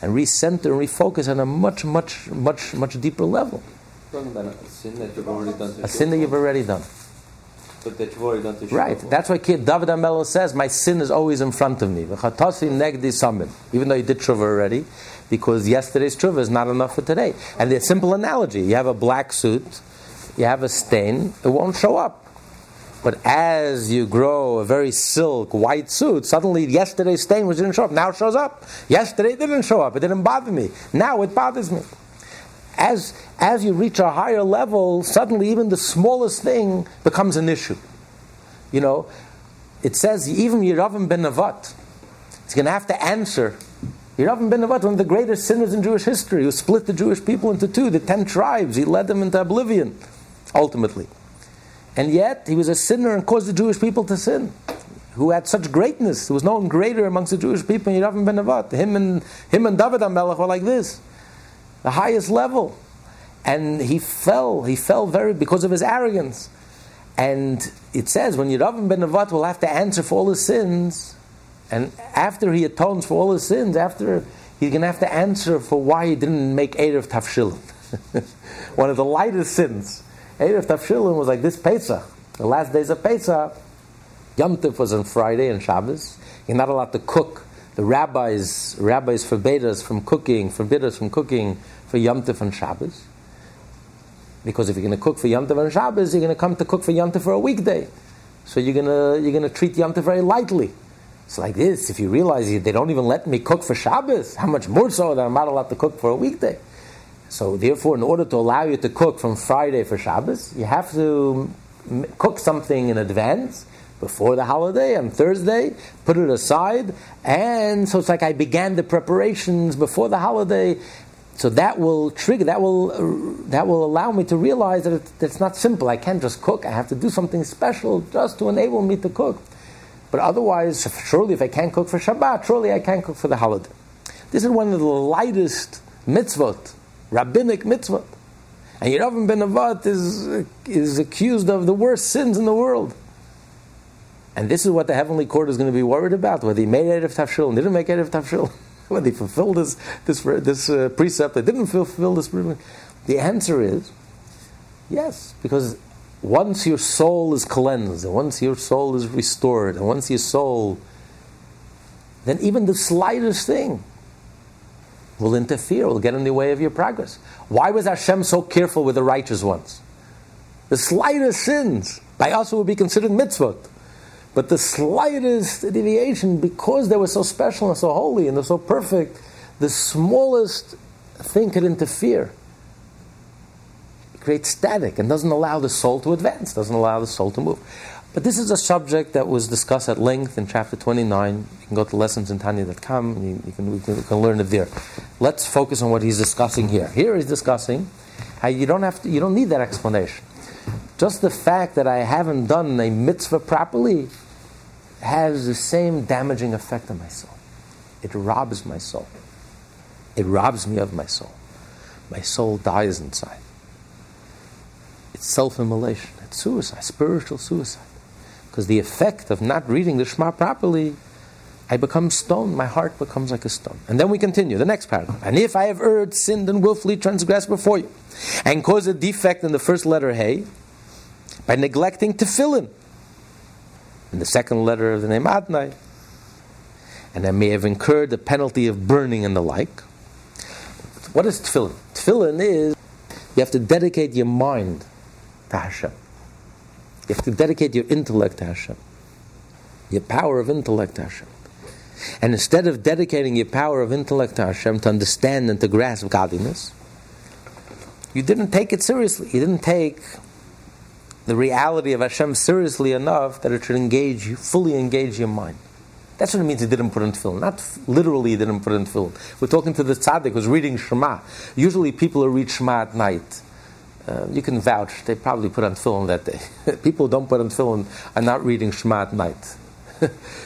and recenter and refocus on a much, much, much, much deeper level. Talking about a sin that you've already done. A sin that you've already done. That you've already done teshuvah. Right, that's why David HaMelech says, my sin is always in front of me. Even though you did teshuvah already, because yesterday's teshuvah is not enough for today. And the simple analogy, you have a black suit, you have a stain, it won't show up. But as you grow a very silk, white suit, suddenly yesterday's stain, which didn't show up, now shows up. Yesterday it didn't show up, it didn't bother me. Now it bothers me. As as you reach a higher level, suddenly even the smallest thing becomes an issue. You know, it says even Yeravim ben Nevat, he's going to have to answer. Yeravim ben Nevat, one of the greatest sinners in Jewish history, who split the Jewish people into two, the ten tribes. He led them into oblivion, ultimately. And yet, he was a sinner and caused the Jewish people to sin. Who had such greatness? There was no one greater amongst the Jewish people than Yeravim ben Nevat. Him and him and David HaMelech were like this. The highest level, and he fell. He fell very because of his arrogance. And it says, when Yeravim ben Nevat will have to answer for all his sins, and after he atones for all his sins, after he's going to have to answer for why he didn't make Erev Tafshilin. One of the lightest sins. Erev Tafshilin was like this Pesach. The last days of Pesach, Yom Tov was on Friday and Shabbos. You're not allowed to cook. The rabbis rabbis forbade us from cooking, forbid us from cooking for Yom Tov and Shabbos. Because if you're going to cook for Yom Tov and Shabbos, you're going to come to cook for Yom Tov for a weekday. So you're going to you're going to treat Yom Tov very lightly. It's like this, if you realize they don't even let me cook for Shabbos, how much more so that I'm not allowed to cook for a weekday? So therefore, in order to allow you to cook from Friday for Shabbos, you have to cook something in advance, before the holiday, on Thursday, put it aside, and so it's like I began the preparations before the holiday, so that will trigger, that will that will allow me to realize that it's not simple, I can't just cook, I have to do something special just to enable me to cook. But otherwise, surely if I can't cook for Shabbat, surely I can't cook for the holiday. This is one of the lightest mitzvot, rabbinic mitzvot. And Yeravim ben Nevat is is accused of the worst sins in the world. And this is what the heavenly court is going to be worried about, whether he made Erev Tafshilin, didn't make Erev Tafshilin, whether he fulfilled this, this, this uh, precept, they didn't fulfill this precept. The answer is yes, because once your soul is cleansed, and once your soul is restored, and once your soul, then even the slightest thing will interfere, will get in the way of your progress. Why was Hashem so careful with the righteous ones? The slightest sins, by us it would be considered mitzvot, but the slightest deviation, because they were so special and so holy and they're so perfect, the smallest thing could interfere. Creates static and doesn't allow the soul to advance, doesn't allow the soul to move. But this is a subject that was discussed at length in chapter twenty-nine. You can go to Lessons in Tanya dot com and you, you, can, you can learn it there. Let's focus on what he's discussing here. Here he's discussing how you don't have to, you don't need that explanation. Just the fact that I haven't done a mitzvah properly has the same damaging effect on my soul. It robs my soul. It robs me of my soul. My soul dies inside. It's self-immolation. It's suicide, spiritual suicide. Because the effect of not reading the Shema properly, I become stone. My heart becomes like a stone. And then we continue, the next paragraph. And if I have erred, sinned, and willfully transgressed before you, and caused a defect in the first letter, Hey, by neglecting Tefillin, in the second letter of the name Adonai, and I may have incurred the penalty of burning and the like. What is Tefillin? Tefillin is, you have to dedicate your mind to Hashem. You have to dedicate your intellect to Hashem. Your power of intellect to Hashem. And instead of dedicating your power of intellect to Hashem to understand and to grasp godliness, you didn't take it seriously. You didn't take the reality of Hashem seriously enough that it should engage you, fully engage your mind. That's what it means he didn't put in tefillin. Not f- literally he didn't put in tefillin. We're talking to the tzaddik who's reading Shema. Usually people who read Shema at night, Uh, you can vouch, they probably put on tefillin that day. People who don't put on tefillin are not reading Shema at night.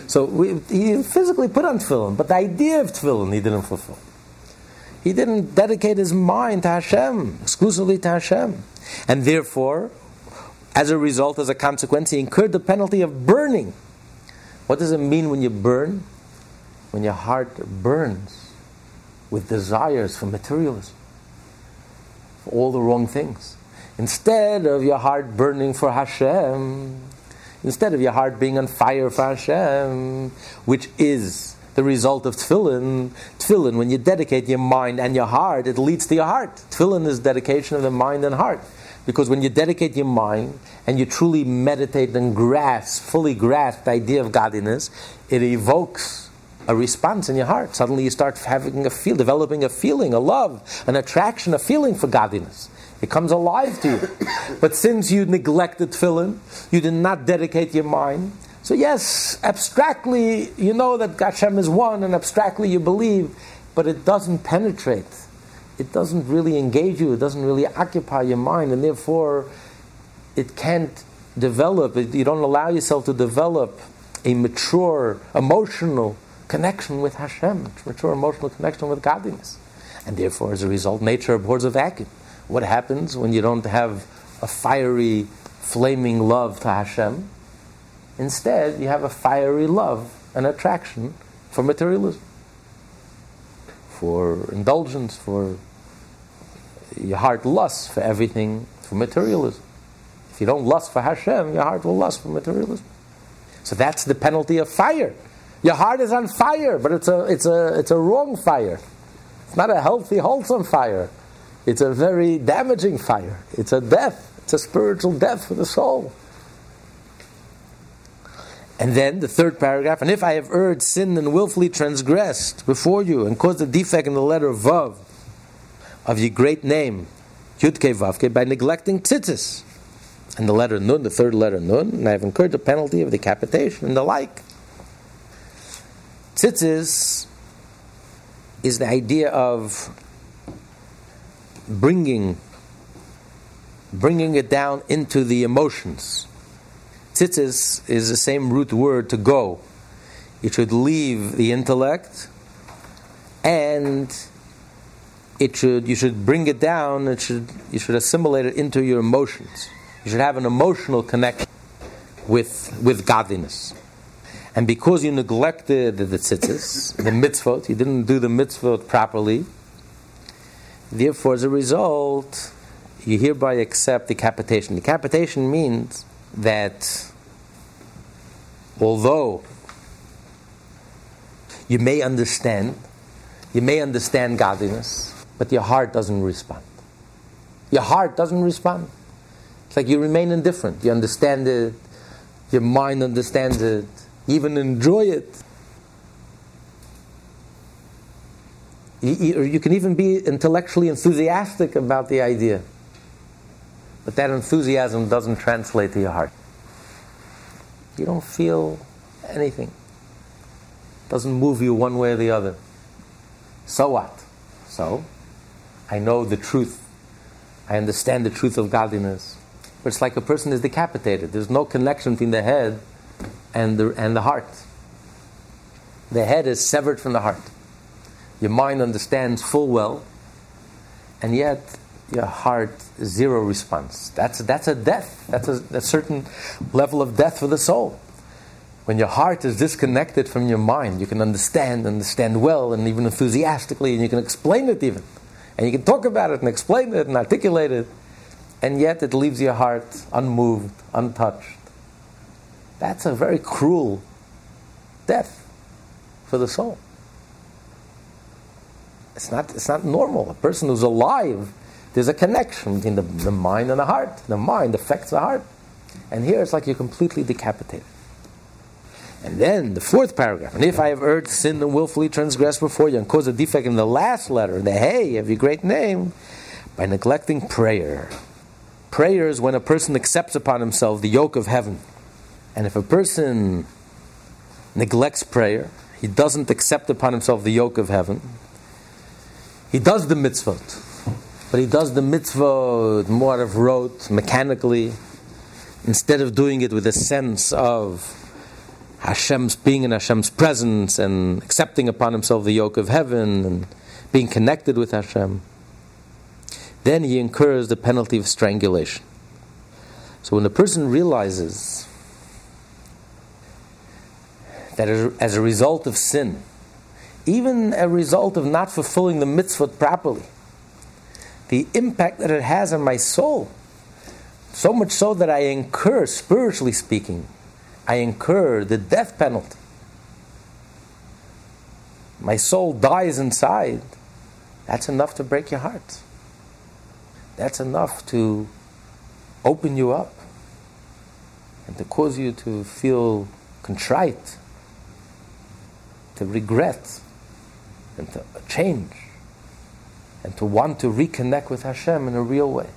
So we, he physically put on tefillin, but the idea of tefillin he didn't fulfill. He didn't dedicate his mind to Hashem, exclusively to Hashem. And therefore, as a result, as a consequence, he incurred the penalty of burning. What does it mean when you burn? When your heart burns with desires for materialism, for all the wrong things. Instead of your heart burning for Hashem, instead of your heart being on fire for Hashem, which is the result of tefillin, tefillin, when you dedicate your mind and your heart, it leads to your heart. Tefillin is dedication of the mind and heart. Because when you dedicate your mind and you truly meditate and grasp, fully grasp the idea of godliness, it evokes a response in your heart. Suddenly you start having a feel, developing a feeling, a love, an attraction, a feeling for godliness. It comes alive to you. But since you neglected tefillin, you did not dedicate your mind. So yes, abstractly you know that Hashem is one, and abstractly you believe, but it doesn't penetrate. It doesn't really engage you. It doesn't really occupy your mind, and therefore it can't develop. It, you don't allow yourself to develop a mature, emotional connection with Hashem, mature emotional connection with godliness. And therefore, as a result, nature abhors a vacuum. What happens when you don't have a fiery, flaming love to Hashem? Instead, you have a fiery love, an attraction for materialism. for indulgence, for your heart lusts for everything, for materialism. If you don't lust for Hashem, your heart will lust for materialism. So that's the penalty of fire. Your heart is on fire, but it's a it's a it's a wrong fire. It's not a healthy, wholesome fire. It's a very damaging fire. It's a death. It's a spiritual death for the soul. And then the third paragraph, and if I have erred, sinned, and willfully transgressed before you, and caused a defect in the letter Vav of your great name, Yudke Vavke, by neglecting tzitzis, and the letter Nun, the third letter Nun, and I have incurred the penalty of decapitation and the like. Tzitzis is the idea of bringing, bringing it down into the emotions. Tzitzis is the same root word to go. It should leave the intellect, and it should you should bring it down. It should you should assimilate it into your emotions. You should have an emotional connection with with godliness. And because you neglected the tzitzis, the mitzvot, you didn't do the mitzvot properly, therefore, as a result, you hereby accept decapitation. Decapitation means that although you may understand, you may understand godliness, but your heart doesn't respond. Your heart doesn't respond. It's like you remain indifferent. You understand it, your mind understands it, you even enjoy it. You, you can even be intellectually enthusiastic about the idea. But that enthusiasm doesn't translate to your heart. You don't feel anything. It doesn't move you one way or the other. So what? So, I know the truth. I understand the truth of godliness. But it's like a person is decapitated. There's no connection between the head and the, and the heart. The head is severed from the heart. Your mind understands full well, and yet your heart, zero response. That's that's a death. That's a, a certain level of death for the soul. When your heart is disconnected from your mind, you can understand, understand well, and even enthusiastically, and you can explain it even. And you can talk about it, and explain it, and articulate it. And yet it leaves your heart unmoved, untouched. That's a very cruel death for the soul. It's not, it's not normal. A person who's alive, there's a connection between the, the mind and the heart. The mind affects the heart. And here it's like you're completely decapitated. And then the fourth paragraph. And if I have erred, sinned, and willfully transgressed before you and caused a defect in the last letter, the hey of your great name, by neglecting prayer. Prayer is when a person accepts upon himself the yoke of heaven. And if a person neglects prayer, he doesn't accept upon himself the yoke of heaven. He does the mitzvot. But he does the mitzvot more out of rote, mechanically, instead of doing it with a sense of Hashem's being in Hashem's presence and accepting upon himself the yoke of heaven and being connected with Hashem. Then he incurs the penalty of strangulation. So when a person realizes that as a result of sin, even a result of not fulfilling the mitzvot properly, the impact that it has on my soul, so much so that I incur, spiritually speaking, I incur the death penalty. My soul dies inside. That's enough to break your heart. That's enough to open you up and to cause you to feel contrite, to regret, and to change, and to want to reconnect with Hashem in a real way.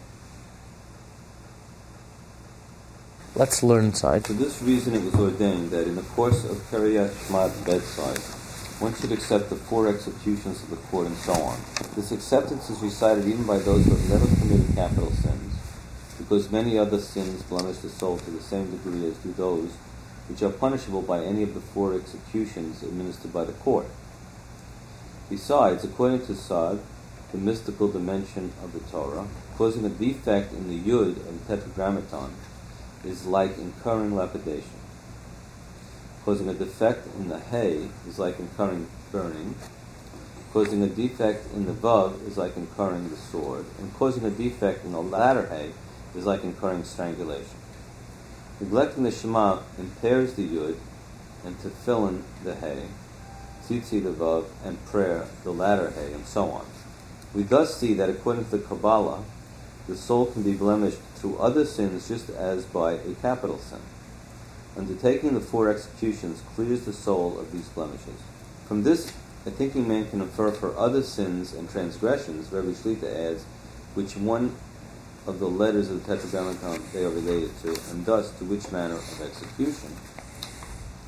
Let's learn inside. For this reason it was ordained that in the course of Kiryat Shema's bedside, one should accept the four executions of the court and so on. This acceptance is recited even by those who have never committed capital sins, because many other sins blemish the soul to the same degree as do those which are punishable by any of the four executions administered by the court. Besides, according to Sag, the mystical dimension of the Torah, causing a defect in the Yud of the Tetragrammaton is like incurring lapidation. Causing a defect in the Hay is like incurring burning. Causing a defect in the Vav is like incurring the sword, and causing a defect in the latter Hey is like incurring strangulation. Neglecting the Shema impairs the Yud, and Tefillin the Hey, tzitzit the Vav, and prayer the latter Hey, and so on. We thus see that according to the Kabbalah, the soul can be blemished through other sins just as by a capital sin. Undertaking the four executions clears the soul of these blemishes. From this, a thinking man can infer for other sins and transgressions, Rebbe Shlita adds, which one of the letters of the Tetragrammaton they are related to, and thus to which manner of execution.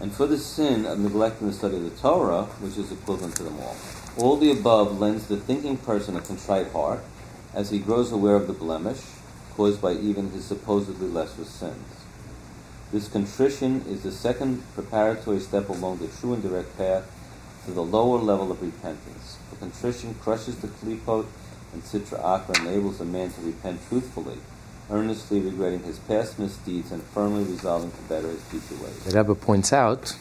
And for the sin of neglecting the study of the Torah, which is equivalent to them all. All the above lends the thinking person a contrite heart, as he grows aware of the blemish caused by even his supposedly lesser sins. This contrition is the second preparatory step along the true and direct path to the lower level of repentance. For contrition crushes the klipot and sitra achra, enables a man to repent truthfully, earnestly regretting his past misdeeds and firmly resolving to better his future ways. The Rebbe points out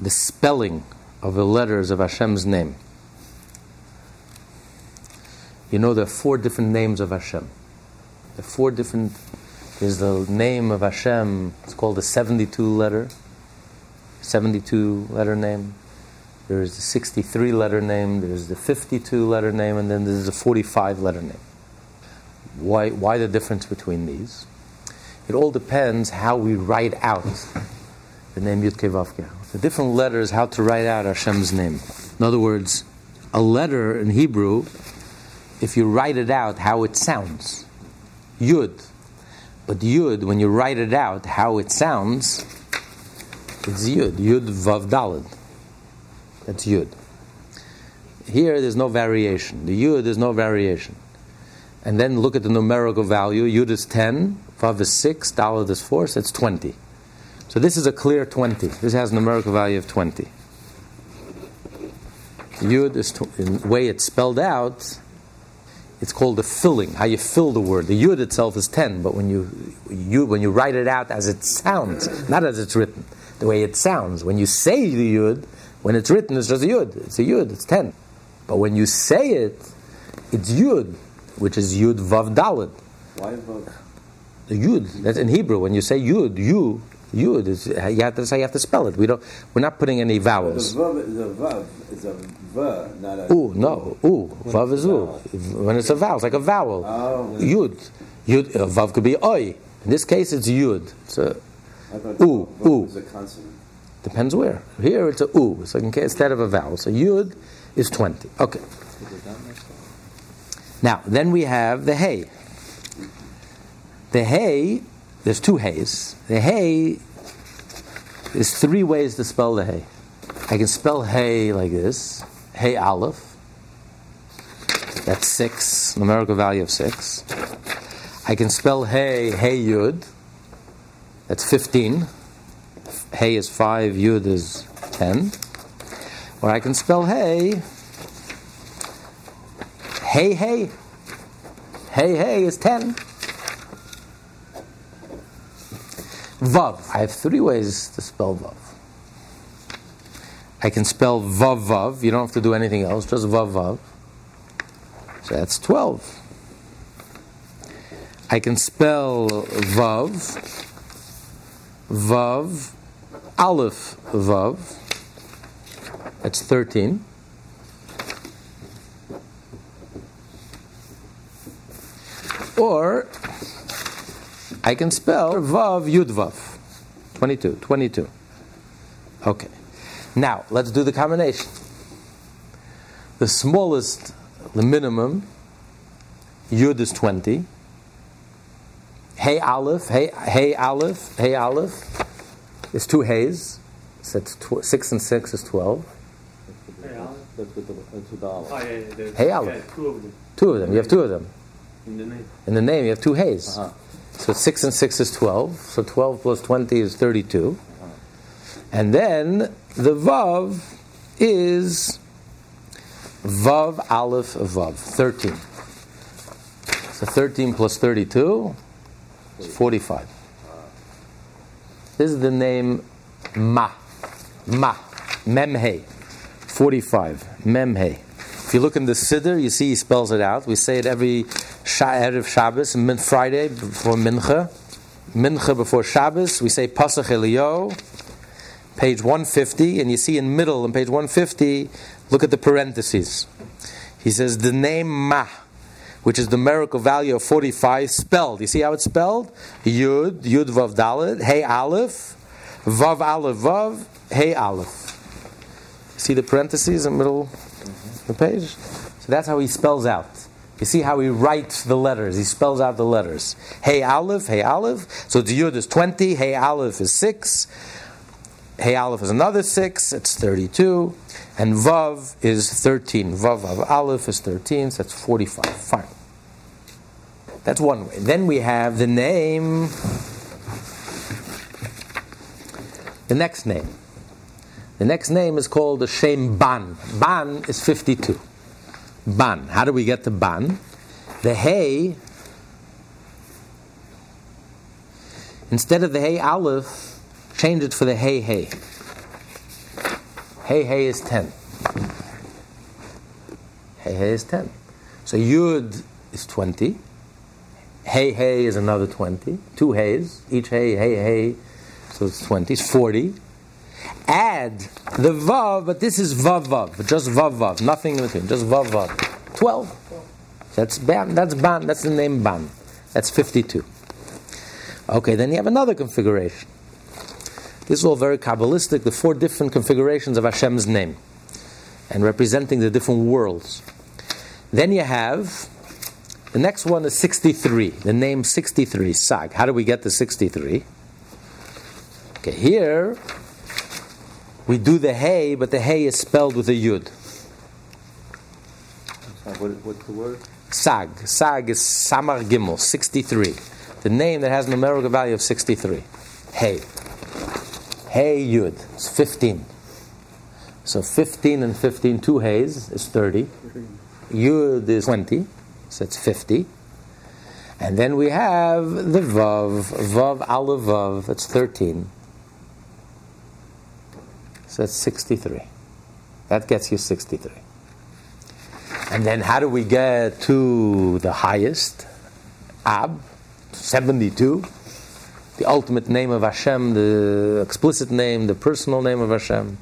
the spelling of the letters of Hashem's name. You know, there are four different names of Hashem. The four different is the name of Hashem. It's called the seventy-two letter, seventy-two letter name. There is the sixty-three letter name, there is the fifty-two letter name, and then there is the forty-five letter name. Why, why the difference between these? It all depends how we write out the name Yudke Vavke. The different letters, how to write out Hashem's name. In other words, a letter in Hebrew, if you write it out, how it sounds. Yud. But Yud, when you write it out, how it sounds, it's Yud. Yud Vav Daled. That's Yud. Here, there's no variation. The Yud, there's no variation. And then look at the numerical value. Yud is ten, Vav is six, Daled is four, so it's twenty. So this is a clear twenty. This has a numerical value of twenty. Yud is, tw- in the way it's spelled out, it's called the filling, how you fill the word. The Yud itself is ten, but when you, you when you write it out as it sounds, not as it's written, the way it sounds. When you say the Yud, when it's written, it's just a Yud. It's a Yud, it's ten. But when you say it, it's Yud, which is Yud Vav Daled. Why Vav? The Yud, that's in Hebrew. When you say Yud, you, Yud, is, you have to, that's how you have to spell it. We don't, we're not putting any vowels. The Vav is a Vav. It's a Vav, not a... Ooh, no. Ooh. Vav is ooh. When it's a vowel, it's like a vowel. Oh, Yud. Yud. Uh, vav could be Oy. In this case, it's Yud. It's a ooh. Ooh. It's a consonant. Depends where. Here, it's a ooh. So instead of a vowel. So Yud is twenty. Okay. Now, then we have the Hey. The Hey... There's two Heys. The Hey, there's three ways to spell the Hey. I can spell Hey like this. Hey Aleph. That's six, numerical value of six. I can spell Hey, Hey Yud. That's fifteen. Hey is five, Yud is ten. Or I can spell Hey, Hey Hey. Hey Hey is ten. Vav. I have three ways to spell Vav. I can spell Vav Vav. You don't have to do anything else. Just Vav Vav. So that's twelve. I can spell Vav. Vav. Aleph Vav. That's thirteen. Or... I can spell Vav Yud Vav. twenty-two, twenty-two. Okay. Now, let's do the combination. The smallest, the minimum, Yud is twenty. Hey Aleph, Hey Hey Aleph, Hey Aleph is two Heys. So it's tw- six and six is twelve. Hey Aleph? That's with the, that's with the Aleph. Oh, yeah, yeah, hey Aleph. Yeah, two of them. Two of them. You have two of them. In the name. In the name, you have two Heys. Uh-huh. So six and six is twelve. So twelve plus twenty is thirty-two. And then the Vav is Vav Aleph Vav, thirteen. So thirteen plus thirty-two is forty-five. This is the name Ma. Ma. Memhe, forty-five, Memhe. If you look in the Siddur, you see he spells it out. We say it every Erev Shabbos, Friday before Mincha. Mincha before Shabbos, we say Pasach Eliyahu, page one fifty, and you see in middle, on page one fifty, look at the parentheses. He says, the name Ma, which is the numerical value of forty-five, spelled. You see how it's spelled? Yud, Yud Vav Dalet, Hey Aleph, Vav Aleph Vav, Hey Aleph. See the parentheses in the middle of the page? So that's how he spells out. You see how he writes the letters. He spells out the letters. Hey Aleph, Hey Aleph. So the Yud is twenty, Hey Aleph is six. Hey Aleph is another six, it's thirty-two. And Vav is thirteen. Vav Vav Aleph is thirteen, so that's forty-five. Fine. That's one way. Then we have the name, the next name. The next name is called the Shem Ban. Ban is fifty-two. Ban. How do we get to Ban? The Hey, instead of the Hey Aleph, change it for the Hey Hey. Hey Hey is ten. Hey Hey is ten. So Yud is twenty. Hey Hey is another twenty. Two Heys. Each Hey, Hey Hey. So it's twenty. It's forty. Add the Vav, but this is Vav Vav. Just Vav Vav. Nothing in between. Just Vav Vav. twelve. That's Ban. That's Ban. That's the name Ban. That's fifty-two. Okay, then you have another configuration. This is all very Kabbalistic, the four different configurations of Hashem's name and representing the different worlds. Then you have, the next one is sixty-three, the name sixty-three, Sag. How do we get to sixty-three? Okay, here we do the Hey, but the Hey is spelled with a Yud. What, what's the word? Sag. Sag is Samar Gimel, sixty-three. The name that has a numerical value of sixty-three. Hey. Hey Yud, it's fifteen. So fifteen and fifteen, two Heys is thirty. Yud is twenty, so it's fifty. And then we have the Vav, Vav Aleph Vav, that's thirteen. So that's sixty-three. That gets you sixty-three. And then how do we get to the highest? Ab, seventy-two. The ultimate name of Hashem, the explicit name, the personal name of Hashem,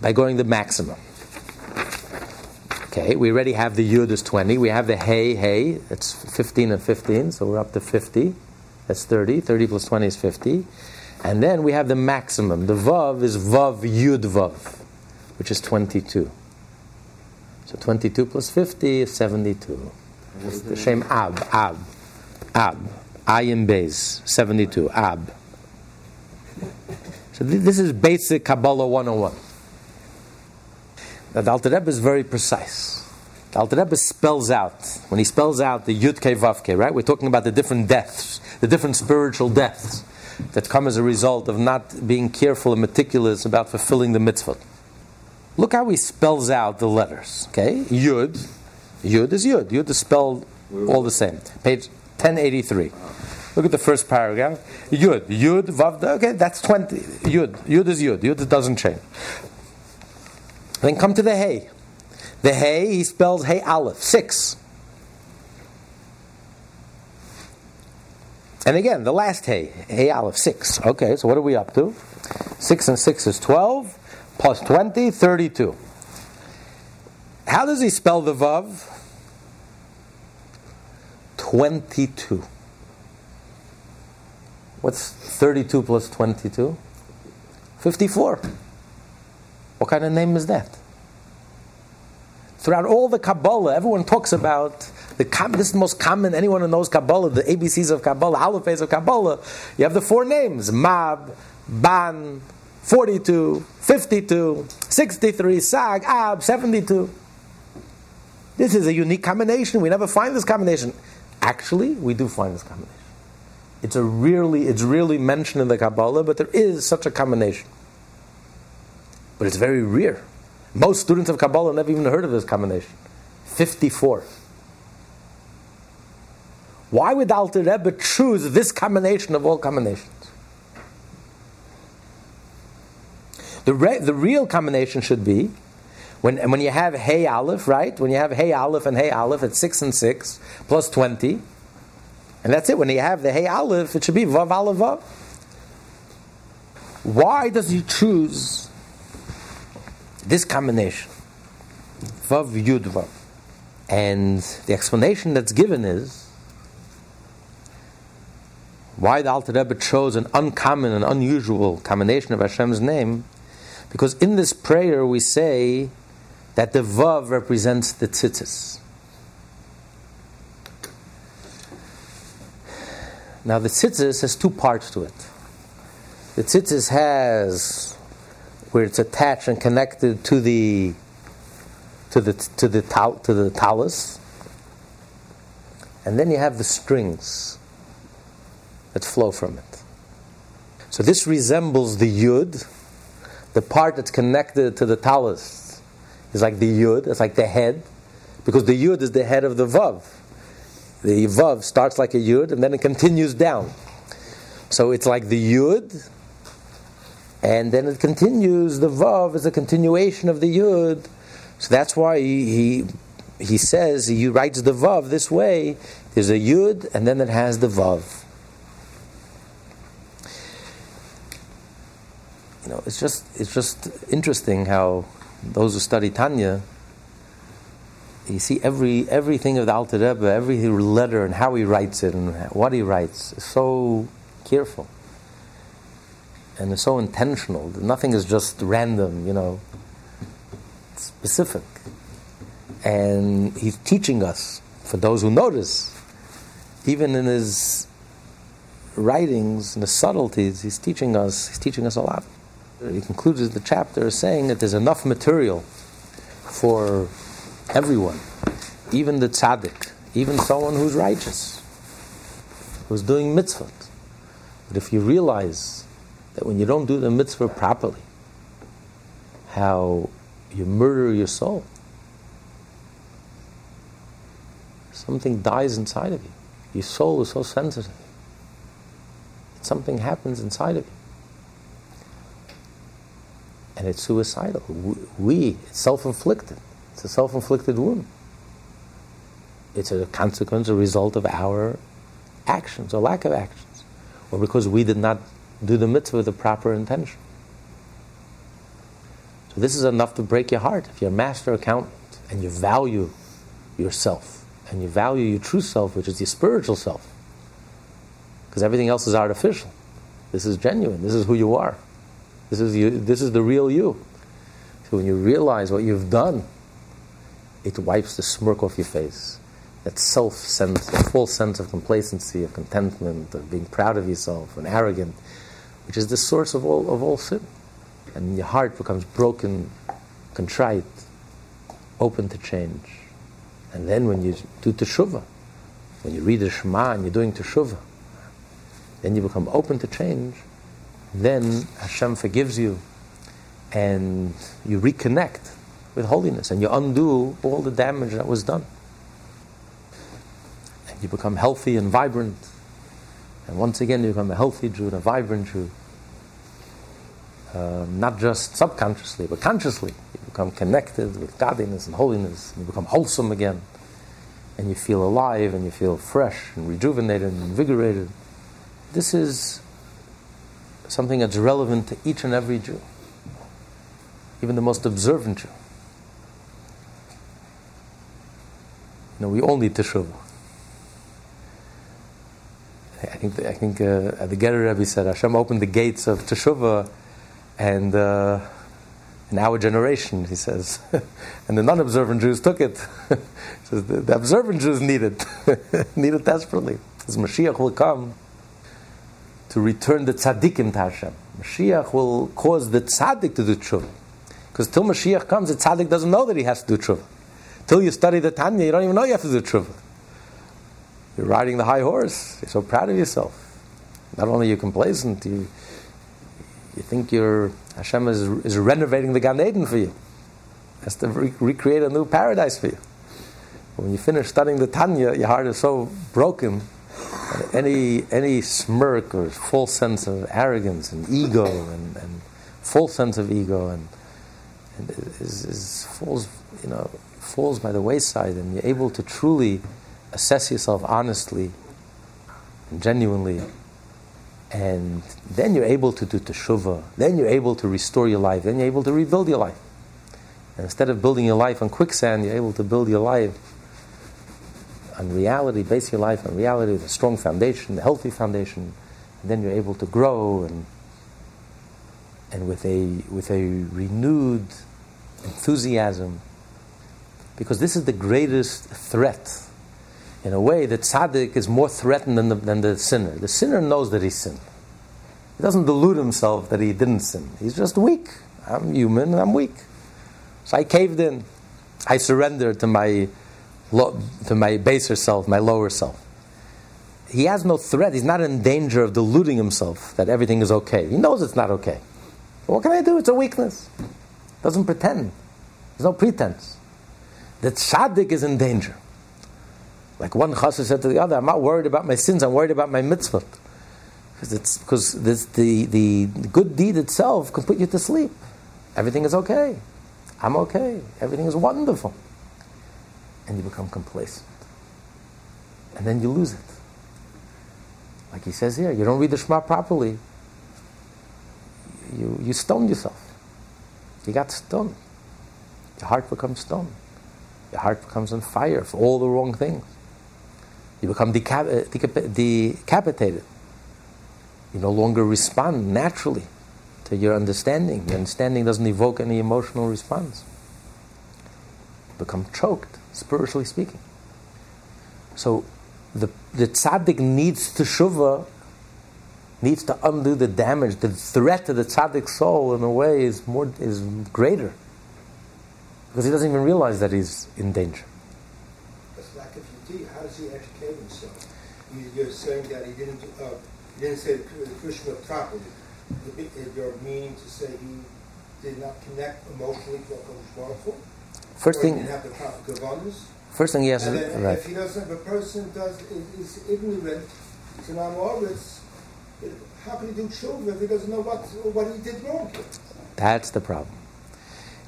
by going the maximum. Okay, we already have the Yud is twenty. We have the Hey, Hey. That's fifteen and fifteen, so we're up to fifty. That's thirty. thirty plus twenty is fifty. And then we have the maximum. The Vav is Vav Yud Vav, which is twenty-two. So twenty-two plus fifty is seventy-two. That's the Shem Ab, Ab. Ab, Ayin Beis, seventy-two, Ab. So th- this is basic Kabbalah one oh one. Now the Alter Rebbe is very precise. The Alter Rebbe spells out, when he spells out the Yudke Vavke, right? We're talking about the different deaths, the different spiritual deaths that come as a result of not being careful and meticulous about fulfilling the mitzvot. Look how he spells out the letters, okay? Yud, Yud is Yud. Yud is spelled all the same. Page ten eighty-three. Look at the first paragraph. Yud, Yud, Vav, okay, that's twenty. Yud, Yud is Yud. Yud doesn't change. Then come to the Hey. The Hey, he spells Hey Aleph, six. And again, the last Hey, Hey Aleph, six. Okay, so what are we up to? six and six is twelve, plus twenty, thirty-two. How does he spell the Vav? twenty-two. What's thirty-two plus twenty-two? fifty-four. What kind of name is that? Throughout all the Kabbalah, everyone talks about the this is the most common, anyone who knows Kabbalah, the A B Cs of Kabbalah, Alephs of Kabbalah. You have the four names: Mab, Ban, forty-two, fifty-two, sixty-three, Sag, Ab, seventy-two. This is a unique combination. We never find this combination. Actually, we do find this combination. It's a rarely, it's rarely mentioned in the Kabbalah, but there is such a combination. But it's very rare. Most students of Kabbalah never even heard of this combination. fifty-four. Why would Alter Rebbe choose this combination of all combinations? The re, the real combination should be when when you have Hey Aleph, right? When you have Hey Aleph and Hey Aleph, it's six and six plus twenty, and that's it. When you have the Hey Aleph, it should be Vav Aleph Vav. Why does he choose this combination, Vav Yud Vav? And the explanation that's given is why the Alter Rebbe chose an uncommon and unusual combination of Hashem's name, because in this prayer we say that the Vav represents the tzitzit. Now the tzitzit has two parts to it. The tzitzit has where it's attached and connected to the to the to the tal, to the talus, and then you have the strings that flow from it. So this resembles the Yud. The part that's connected to the talus is like the Yud, it's like the head, because the Yud is the head of the Vav. The Vav starts like a Yud and then it continues down. So it's like the Yud, and then it continues. The Vav is a continuation of the Yud. So that's why he he, he says, he writes the Vav this way. There's a Yud and then it has the Vav. You know, it's just it's just interesting how those who study Tanya, you see every everything of the Alter Rebbe, every letter and how he writes it and what he writes is so careful and it's so intentional. Nothing is just random, you know. It's specific, and he's teaching us. For those who notice, even in his writings and the subtleties, he's teaching us. He's teaching us a lot. He concludes the chapter saying that there's enough material for everyone, even the tzaddik, even someone who's righteous, who's doing mitzvot. But if you realize that when you don't do the mitzvah properly, how you murder your soul, something dies inside of you. Your soul is so sensitive. Something happens inside of you. And it's suicidal. We, it's self-inflicted. It's a self-inflicted wound. It's a consequence, a result of our actions or lack of actions, or because we did not do the mitzvah with the proper intention. So this is enough to break your heart. If you're a master accountant and you value yourself and you value your true self, which is your spiritual self, because everything else is artificial. This is genuine. This is who you are. This is you, this is the real you. So when you realize what you've done, it wipes the smirk off your face. That self sense, that false sense of complacency, of contentment, of being proud of yourself and arrogant, which is the source of all of all sin. And your heart becomes broken, contrite, open to change. And then when you do teshuvah, when you read the Shema and you're doing teshuvah, then you become open to change. Then Hashem forgives you and you reconnect with holiness and you undo all the damage that was done. And you become healthy and vibrant. And once again you become a healthy Jew and a vibrant Jew. Uh, not just subconsciously, but consciously. You become connected with godliness and holiness. And you become wholesome again. And you feel alive and you feel fresh and rejuvenated and invigorated. This is something that's relevant to each and every Jew, even the most observant Jew. You know, we all need teshuvah. I think the, I think uh, the Alter Rebbe said Hashem opened the gates of teshuvah, and uh, in our generation, he says, and the non-observant Jews took it. He says the, the observant Jews need it, need it desperately. His Mashiach will come to return the tzaddikim to Hashem. Mashiach will cause the tzaddik to do tshuva. Because till Mashiach comes, the tzaddik doesn't know that he has to do tshuva. Till you study the Tanya, you don't even know you have to do tshuva. You're riding the high horse. You're so proud of yourself. Not only are you complacent, you, you think you're, Hashem is, is renovating the Gan Eden for you. Has to re- recreate a new paradise for you. But when you finish studying the Tanya, your heart is so broken. Any any smirk or false sense of arrogance and ego and, and full sense of ego and, and is, is falls, you know, falls by the wayside, and you're able to truly assess yourself honestly and genuinely, and then you're able to do teshuvah. Then you're able to restore your life. Then you're able to rebuild your life. And instead of building your life on quicksand, you're able to build your life on reality, base your life on reality with a strong foundation, a healthy foundation. And then you're able to grow and and with a with a renewed enthusiasm. Because this is the greatest threat. In a way, the tzaddik is more threatened than the, than the sinner. The sinner knows that he sinned. He doesn't delude himself that he didn't sin. He's just weak. I'm human, I'm weak. So I caved in. I surrendered to my lo- to my baser self, my lower self. He has no threat. He's not in danger of deluding himself that everything is okay. He knows it's not okay. But what can I do? It's a weakness. Doesn't pretend. There's no pretense. The tzaddik is in danger. Like one chassid said to the other, I'm not worried about my sins, I'm worried about my mitzvot. Because it's because this, the, the good deed itself can put you to sleep. Everything is okay. I'm okay. Everything is wonderful. And you become complacent. And then you lose it. Like he says here, you don't read the Shema properly. You, you stone yourself. You got stoned. Your heart becomes stone. Your heart becomes on fire for all the wrong things. You become deca- decap- decapitated. You no longer respond naturally to your understanding. Your understanding doesn't evoke any emotional response. You become choked, spiritually speaking. So the, the tzaddik needs teshuvah, needs to undo the damage. The threat to the tzaddik's soul, in a way, is more is greater. Because he doesn't even realize that he's in danger. That's lack of yudhi. How does he educate himself? You're saying that he didn't uh, he didn't say the Krishna properly. You're meaning to say he did not connect emotionally to what was wrongful? First or thing, he didn't have the proper kavanas? First thing he has to do. Right. If he doesn't, if a person does, is ignorant to non-orits, how can he do children if he doesn't know what, what he did wrong? That's the problem.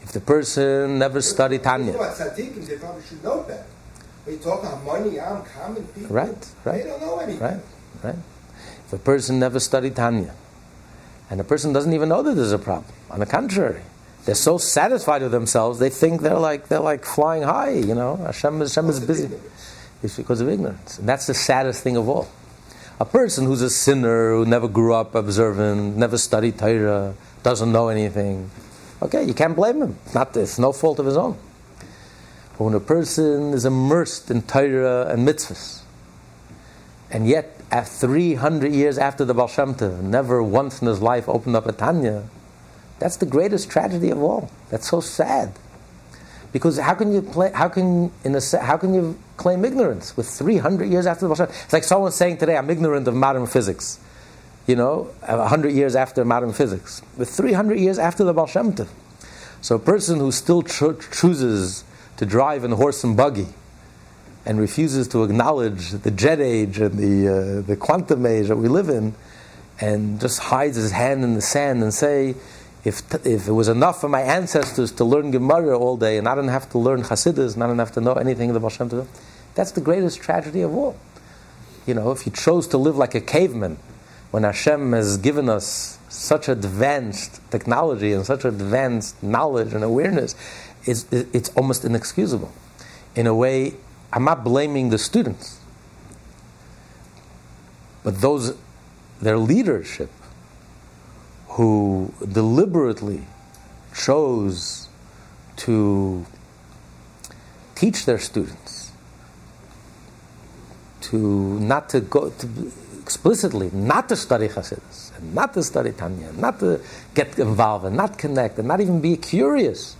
If the person never studied Tanya, tzaddikim, they probably should know better. We talk about money, I'm common people. Right, right. They don't know anything. Right, right. If a person never studied Tanya, and the person doesn't even know that there's a problem. On the contrary, they're so satisfied with themselves, they think they're like they're like flying high. You know, Hashem, Hashem is busy. Ignorance. It's because of ignorance, and that's the saddest thing of all. A person who's a sinner, who never grew up observant, never studied Torah, doesn't know anything. Okay, you can't blame him. It's, not, it's no fault of his own. But when a person is immersed in Torah and mitzvahs, and yet, at three hundred years after the Baal Shem Tov, never once in his life opened up a Tanya, that's the greatest tragedy of all. That's so sad. Because how can you play, how can in a, how can you claim ignorance with three hundred years after the Baal Shem Tov? It's like someone saying today, I'm ignorant of modern physics. You know, one hundred years after modern physics. But three hundred years after the Baal Shem Tov. So a person who still cho- chooses to drive in horse and buggy and refuses to acknowledge the jet age and the uh, the quantum age that we live in, and just hides his hand in the sand and say, if t- if it was enough for my ancestors to learn Gemara all day and I didn't have to learn Chassidus and I didn't have to know anything of the Baal Shem Tov, that's the greatest tragedy of all. You know, if you chose to live like a caveman, when Hashem has given us such advanced technology and such advanced knowledge and awareness, it's, it's almost inexcusable. In a way, I'm not blaming the students, but those, their leadership, who deliberately chose to teach their students, to not to go to. Explicitly, not to study Chassidus, and not to study Tanya, and not to get involved, and not connect, and not even be curious.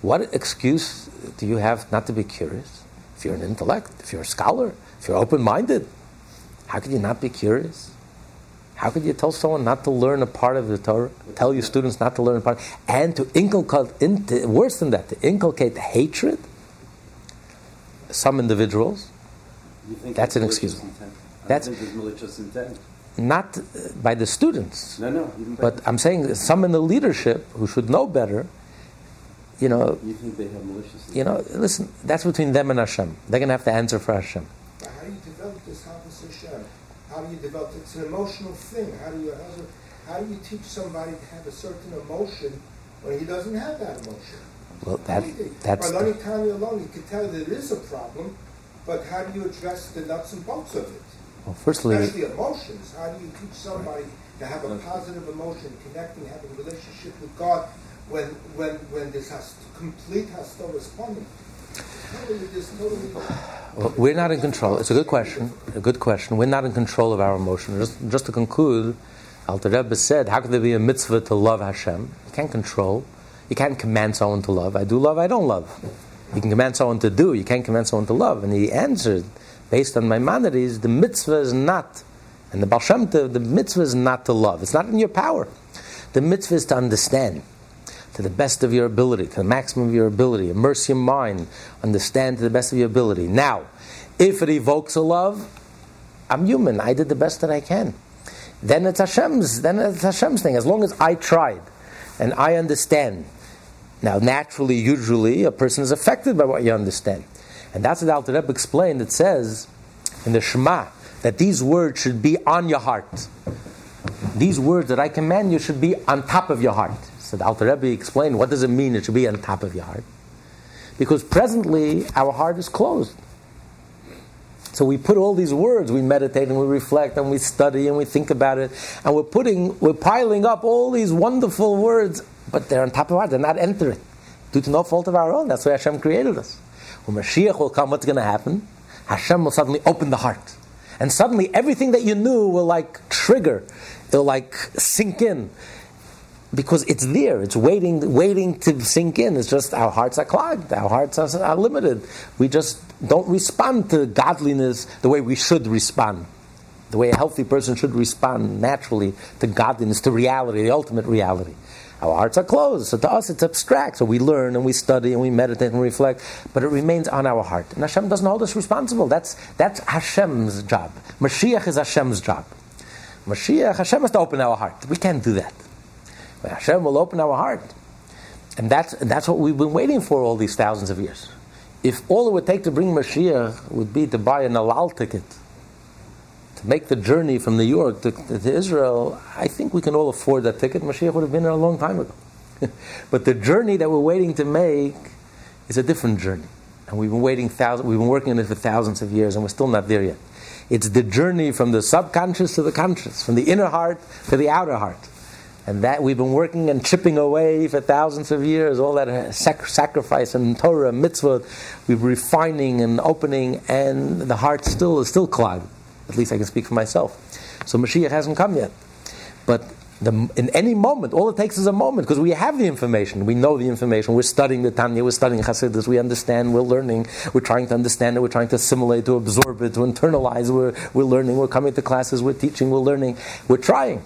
What excuse do you have not to be curious? If you're an intellect, if you're a scholar, if you're open-minded, how could you not be curious? How could you tell someone not to learn a part of the Torah, tell your students not to learn a part, and to inculcate, worse than that, to inculcate hatred? Some individuals, that's inexcusable. That's, I think it's malicious intent. not by the students. No, no. But I'm saying some in the leadership who should know better. You know. You think they have malicious? You know. Listen, that's between them and Hashem. They're going to have to answer for Hashem. But how do you develop this conversation? How do you develop? It's an emotional thing. How do you? How do you teach somebody to have a certain emotion when he doesn't have that emotion? Well, that that's. By learning Tanya alone, you can tell that it is a problem. But how do you address the nuts and bolts of it? Well, firstly, especially emotions. How do you teach somebody to have a positive emotion, connecting, having a relationship with God, when when when this has complete hostile responding? Totally, totally. Well, we're not in control. It's a good question. A good question. We're not in control of our emotions. Just, just to conclude, Alter Rebbe said, "How could there be a mitzvah to love Hashem? You can't control. You can't command someone to love. I do love. I don't love. You can command someone to do. You can't command someone to love." And he answered, based on Maimonides, the mitzvah is not, and the Baal Shem Tov, the mitzvah is not to love. It's not in your power. The mitzvah is to understand, to the best of your ability, to the maximum of your ability. Immerse your mind, understand to the best of your ability. Now, if it evokes a love, I'm human. I did the best that I can. Then it's Hashem's. Then it's Hashem's thing. As long as I tried, and I understand. Now, naturally, usually, a person is affected by what you understand. And that's what Alter Rebbe explained. It says in the Shema that these words should be on your heart. These words that I command you should be on top of your heart. So the Alter Rebbe explained, what does it mean it should be on top of your heart? Because presently our heart is closed. So we put all these words, we meditate and we reflect and we study and we think about it, and we're putting, we're piling up all these wonderful words, but they're on top of our heart, they're not entering. Due to no fault of our own, that's why Hashem created us. When Mashiach will come, what's going to happen? Hashem will suddenly open the heart. And suddenly everything that you knew will like trigger. It'll like sink in. Because it's there. It's waiting waiting to sink in. It's just our hearts are clogged. Our hearts are, are limited. We just don't respond to godliness the way we should respond. The way a healthy person should respond naturally to godliness, to reality, the ultimate reality. Our hearts are closed, so to us it's abstract. So we learn and we study and we meditate and reflect, but it remains on our heart. And Hashem doesn't hold us responsible. That's that's Hashem's job. Mashiach is Hashem's job. Mashiach, Hashem has to open our heart. We can't do that. But Hashem will open our heart. And that's, and that's what we've been waiting for all these thousands of years. If all it would take to bring Mashiach would be to buy an halal ticket, make the journey from New York to, to Israel, I think we can all afford that ticket. Mashiach would have been there a long time ago. But the journey that we're waiting to make is a different journey. And we've been waiting thousands, we've been working on it for thousands of years, and we're still not there yet. It's the journey from the subconscious to the conscious, from the inner heart to the outer heart. And that we've been working and chipping away for thousands of years, all that sac- sacrifice and Torah, mitzvah, we've been refining and opening, and the heart still is still clogged. At least I can speak for myself. So Mashiach hasn't come yet. But the, in any moment, all it takes is a moment, because we have the information. We know the information. We're studying the Tanya. We're studying Chassidus. We understand. We're learning. We're trying to understand it. We're trying to assimilate, to absorb it, to internalize. We're, we're learning. We're coming to classes. We're teaching. We're learning. We're trying.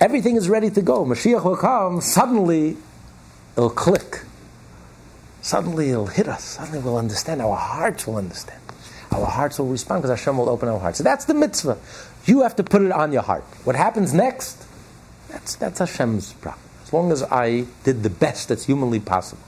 Everything is ready to go. Mashiach will come. Suddenly, it'll click. Suddenly, it'll hit us. Suddenly, we'll understand. Our hearts will understand. Our hearts will respond because Hashem will open our hearts. So that's the mitzvah. You have to put it on your heart. What happens next, that's that's Hashem's problem. As long as I did the best that's humanly possible.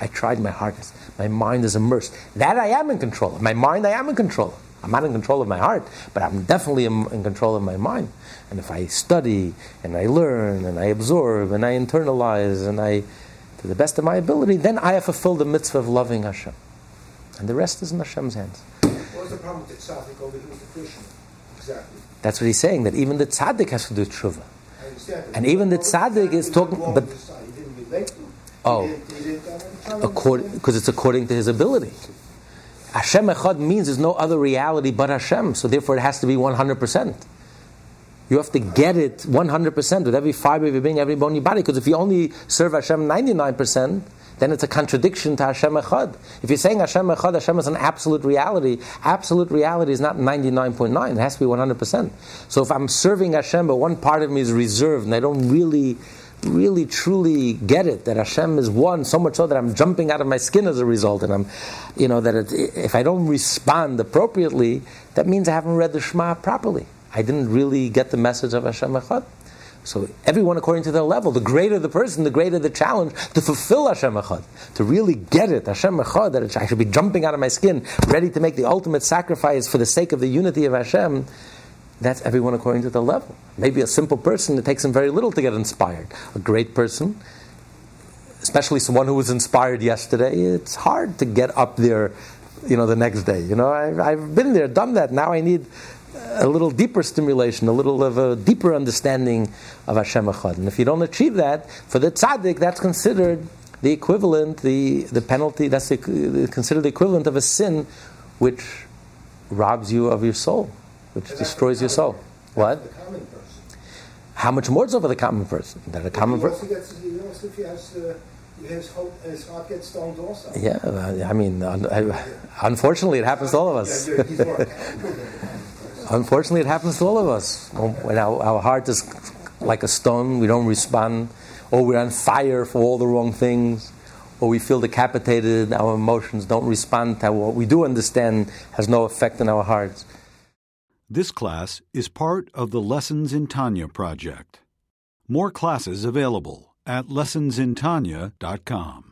I tried my hardest. My mind is immersed. That I am in control of. My mind I am in control of. I'm not in control of my heart, but I'm definitely in control of my mind. And if I study, and I learn, and I absorb, and I internalize, and I, to the best of my ability, then I have fulfilled the mitzvah of loving Hashem. And the rest is in Hashem's hands. The problem with the tzaddik over here with the Krishna. Exactly. That's what he's saying, that even the tzaddik has to do teshuvah. I understand. And even the tzaddik is talking... But he didn't relate to him. Oh. Because it's according to his ability. Hashem Echad means there's no other reality but Hashem, so therefore it has to be one hundred percent. You have to get it one hundred percent with every fiber of your being, every bone in your body, because if you only serve Hashem ninety-nine percent, then it's a contradiction to Hashem Echad. If you're saying Hashem Echad, Hashem is an absolute reality. Absolute reality is not ninety-nine point nine. It has to be one hundred percent. So if I'm serving Hashem, but one part of me is reserved, and I don't really, really, truly get it, that Hashem is one, so much so that I'm jumping out of my skin as a result, and I'm, you know, that it, if I don't respond appropriately, that means I haven't read the Shema properly. I didn't really get the message of Hashem Echad. So everyone according to their level. The greater the person, the greater the challenge to fulfill Hashem Echad, to really get it, Hashem Echad, that I should be jumping out of my skin, ready to make the ultimate sacrifice for the sake of the unity of Hashem. That's everyone according to their level. Maybe a simple person, it takes him very little to get inspired. A great person, especially someone who was inspired yesterday, it's hard to get up there, you know, the next day. You know, I've, I've been there, done that. Now I need a little deeper stimulation, a little of a deeper understanding of Hashem Echad. And if you don't achieve that, for the tzaddik, that's considered the equivalent, the, the penalty, that's the, considered the equivalent of a sin which robs you of your soul, which and destroys your soul. What? The common person. How much more is over the common person? That a common person. His heart gets stoned also. Yeah, I mean, un- I, unfortunately, it happens to all of us. Unfortunately, it happens to all of us. When our, our heart is like a stone, we don't respond, or we're on fire for all the wrong things, or we feel decapitated, our emotions don't respond to what we do understand has no effect on our hearts. This class is part of the Lessons in Tanya project. More classes available at Lessons in Tanya dot com.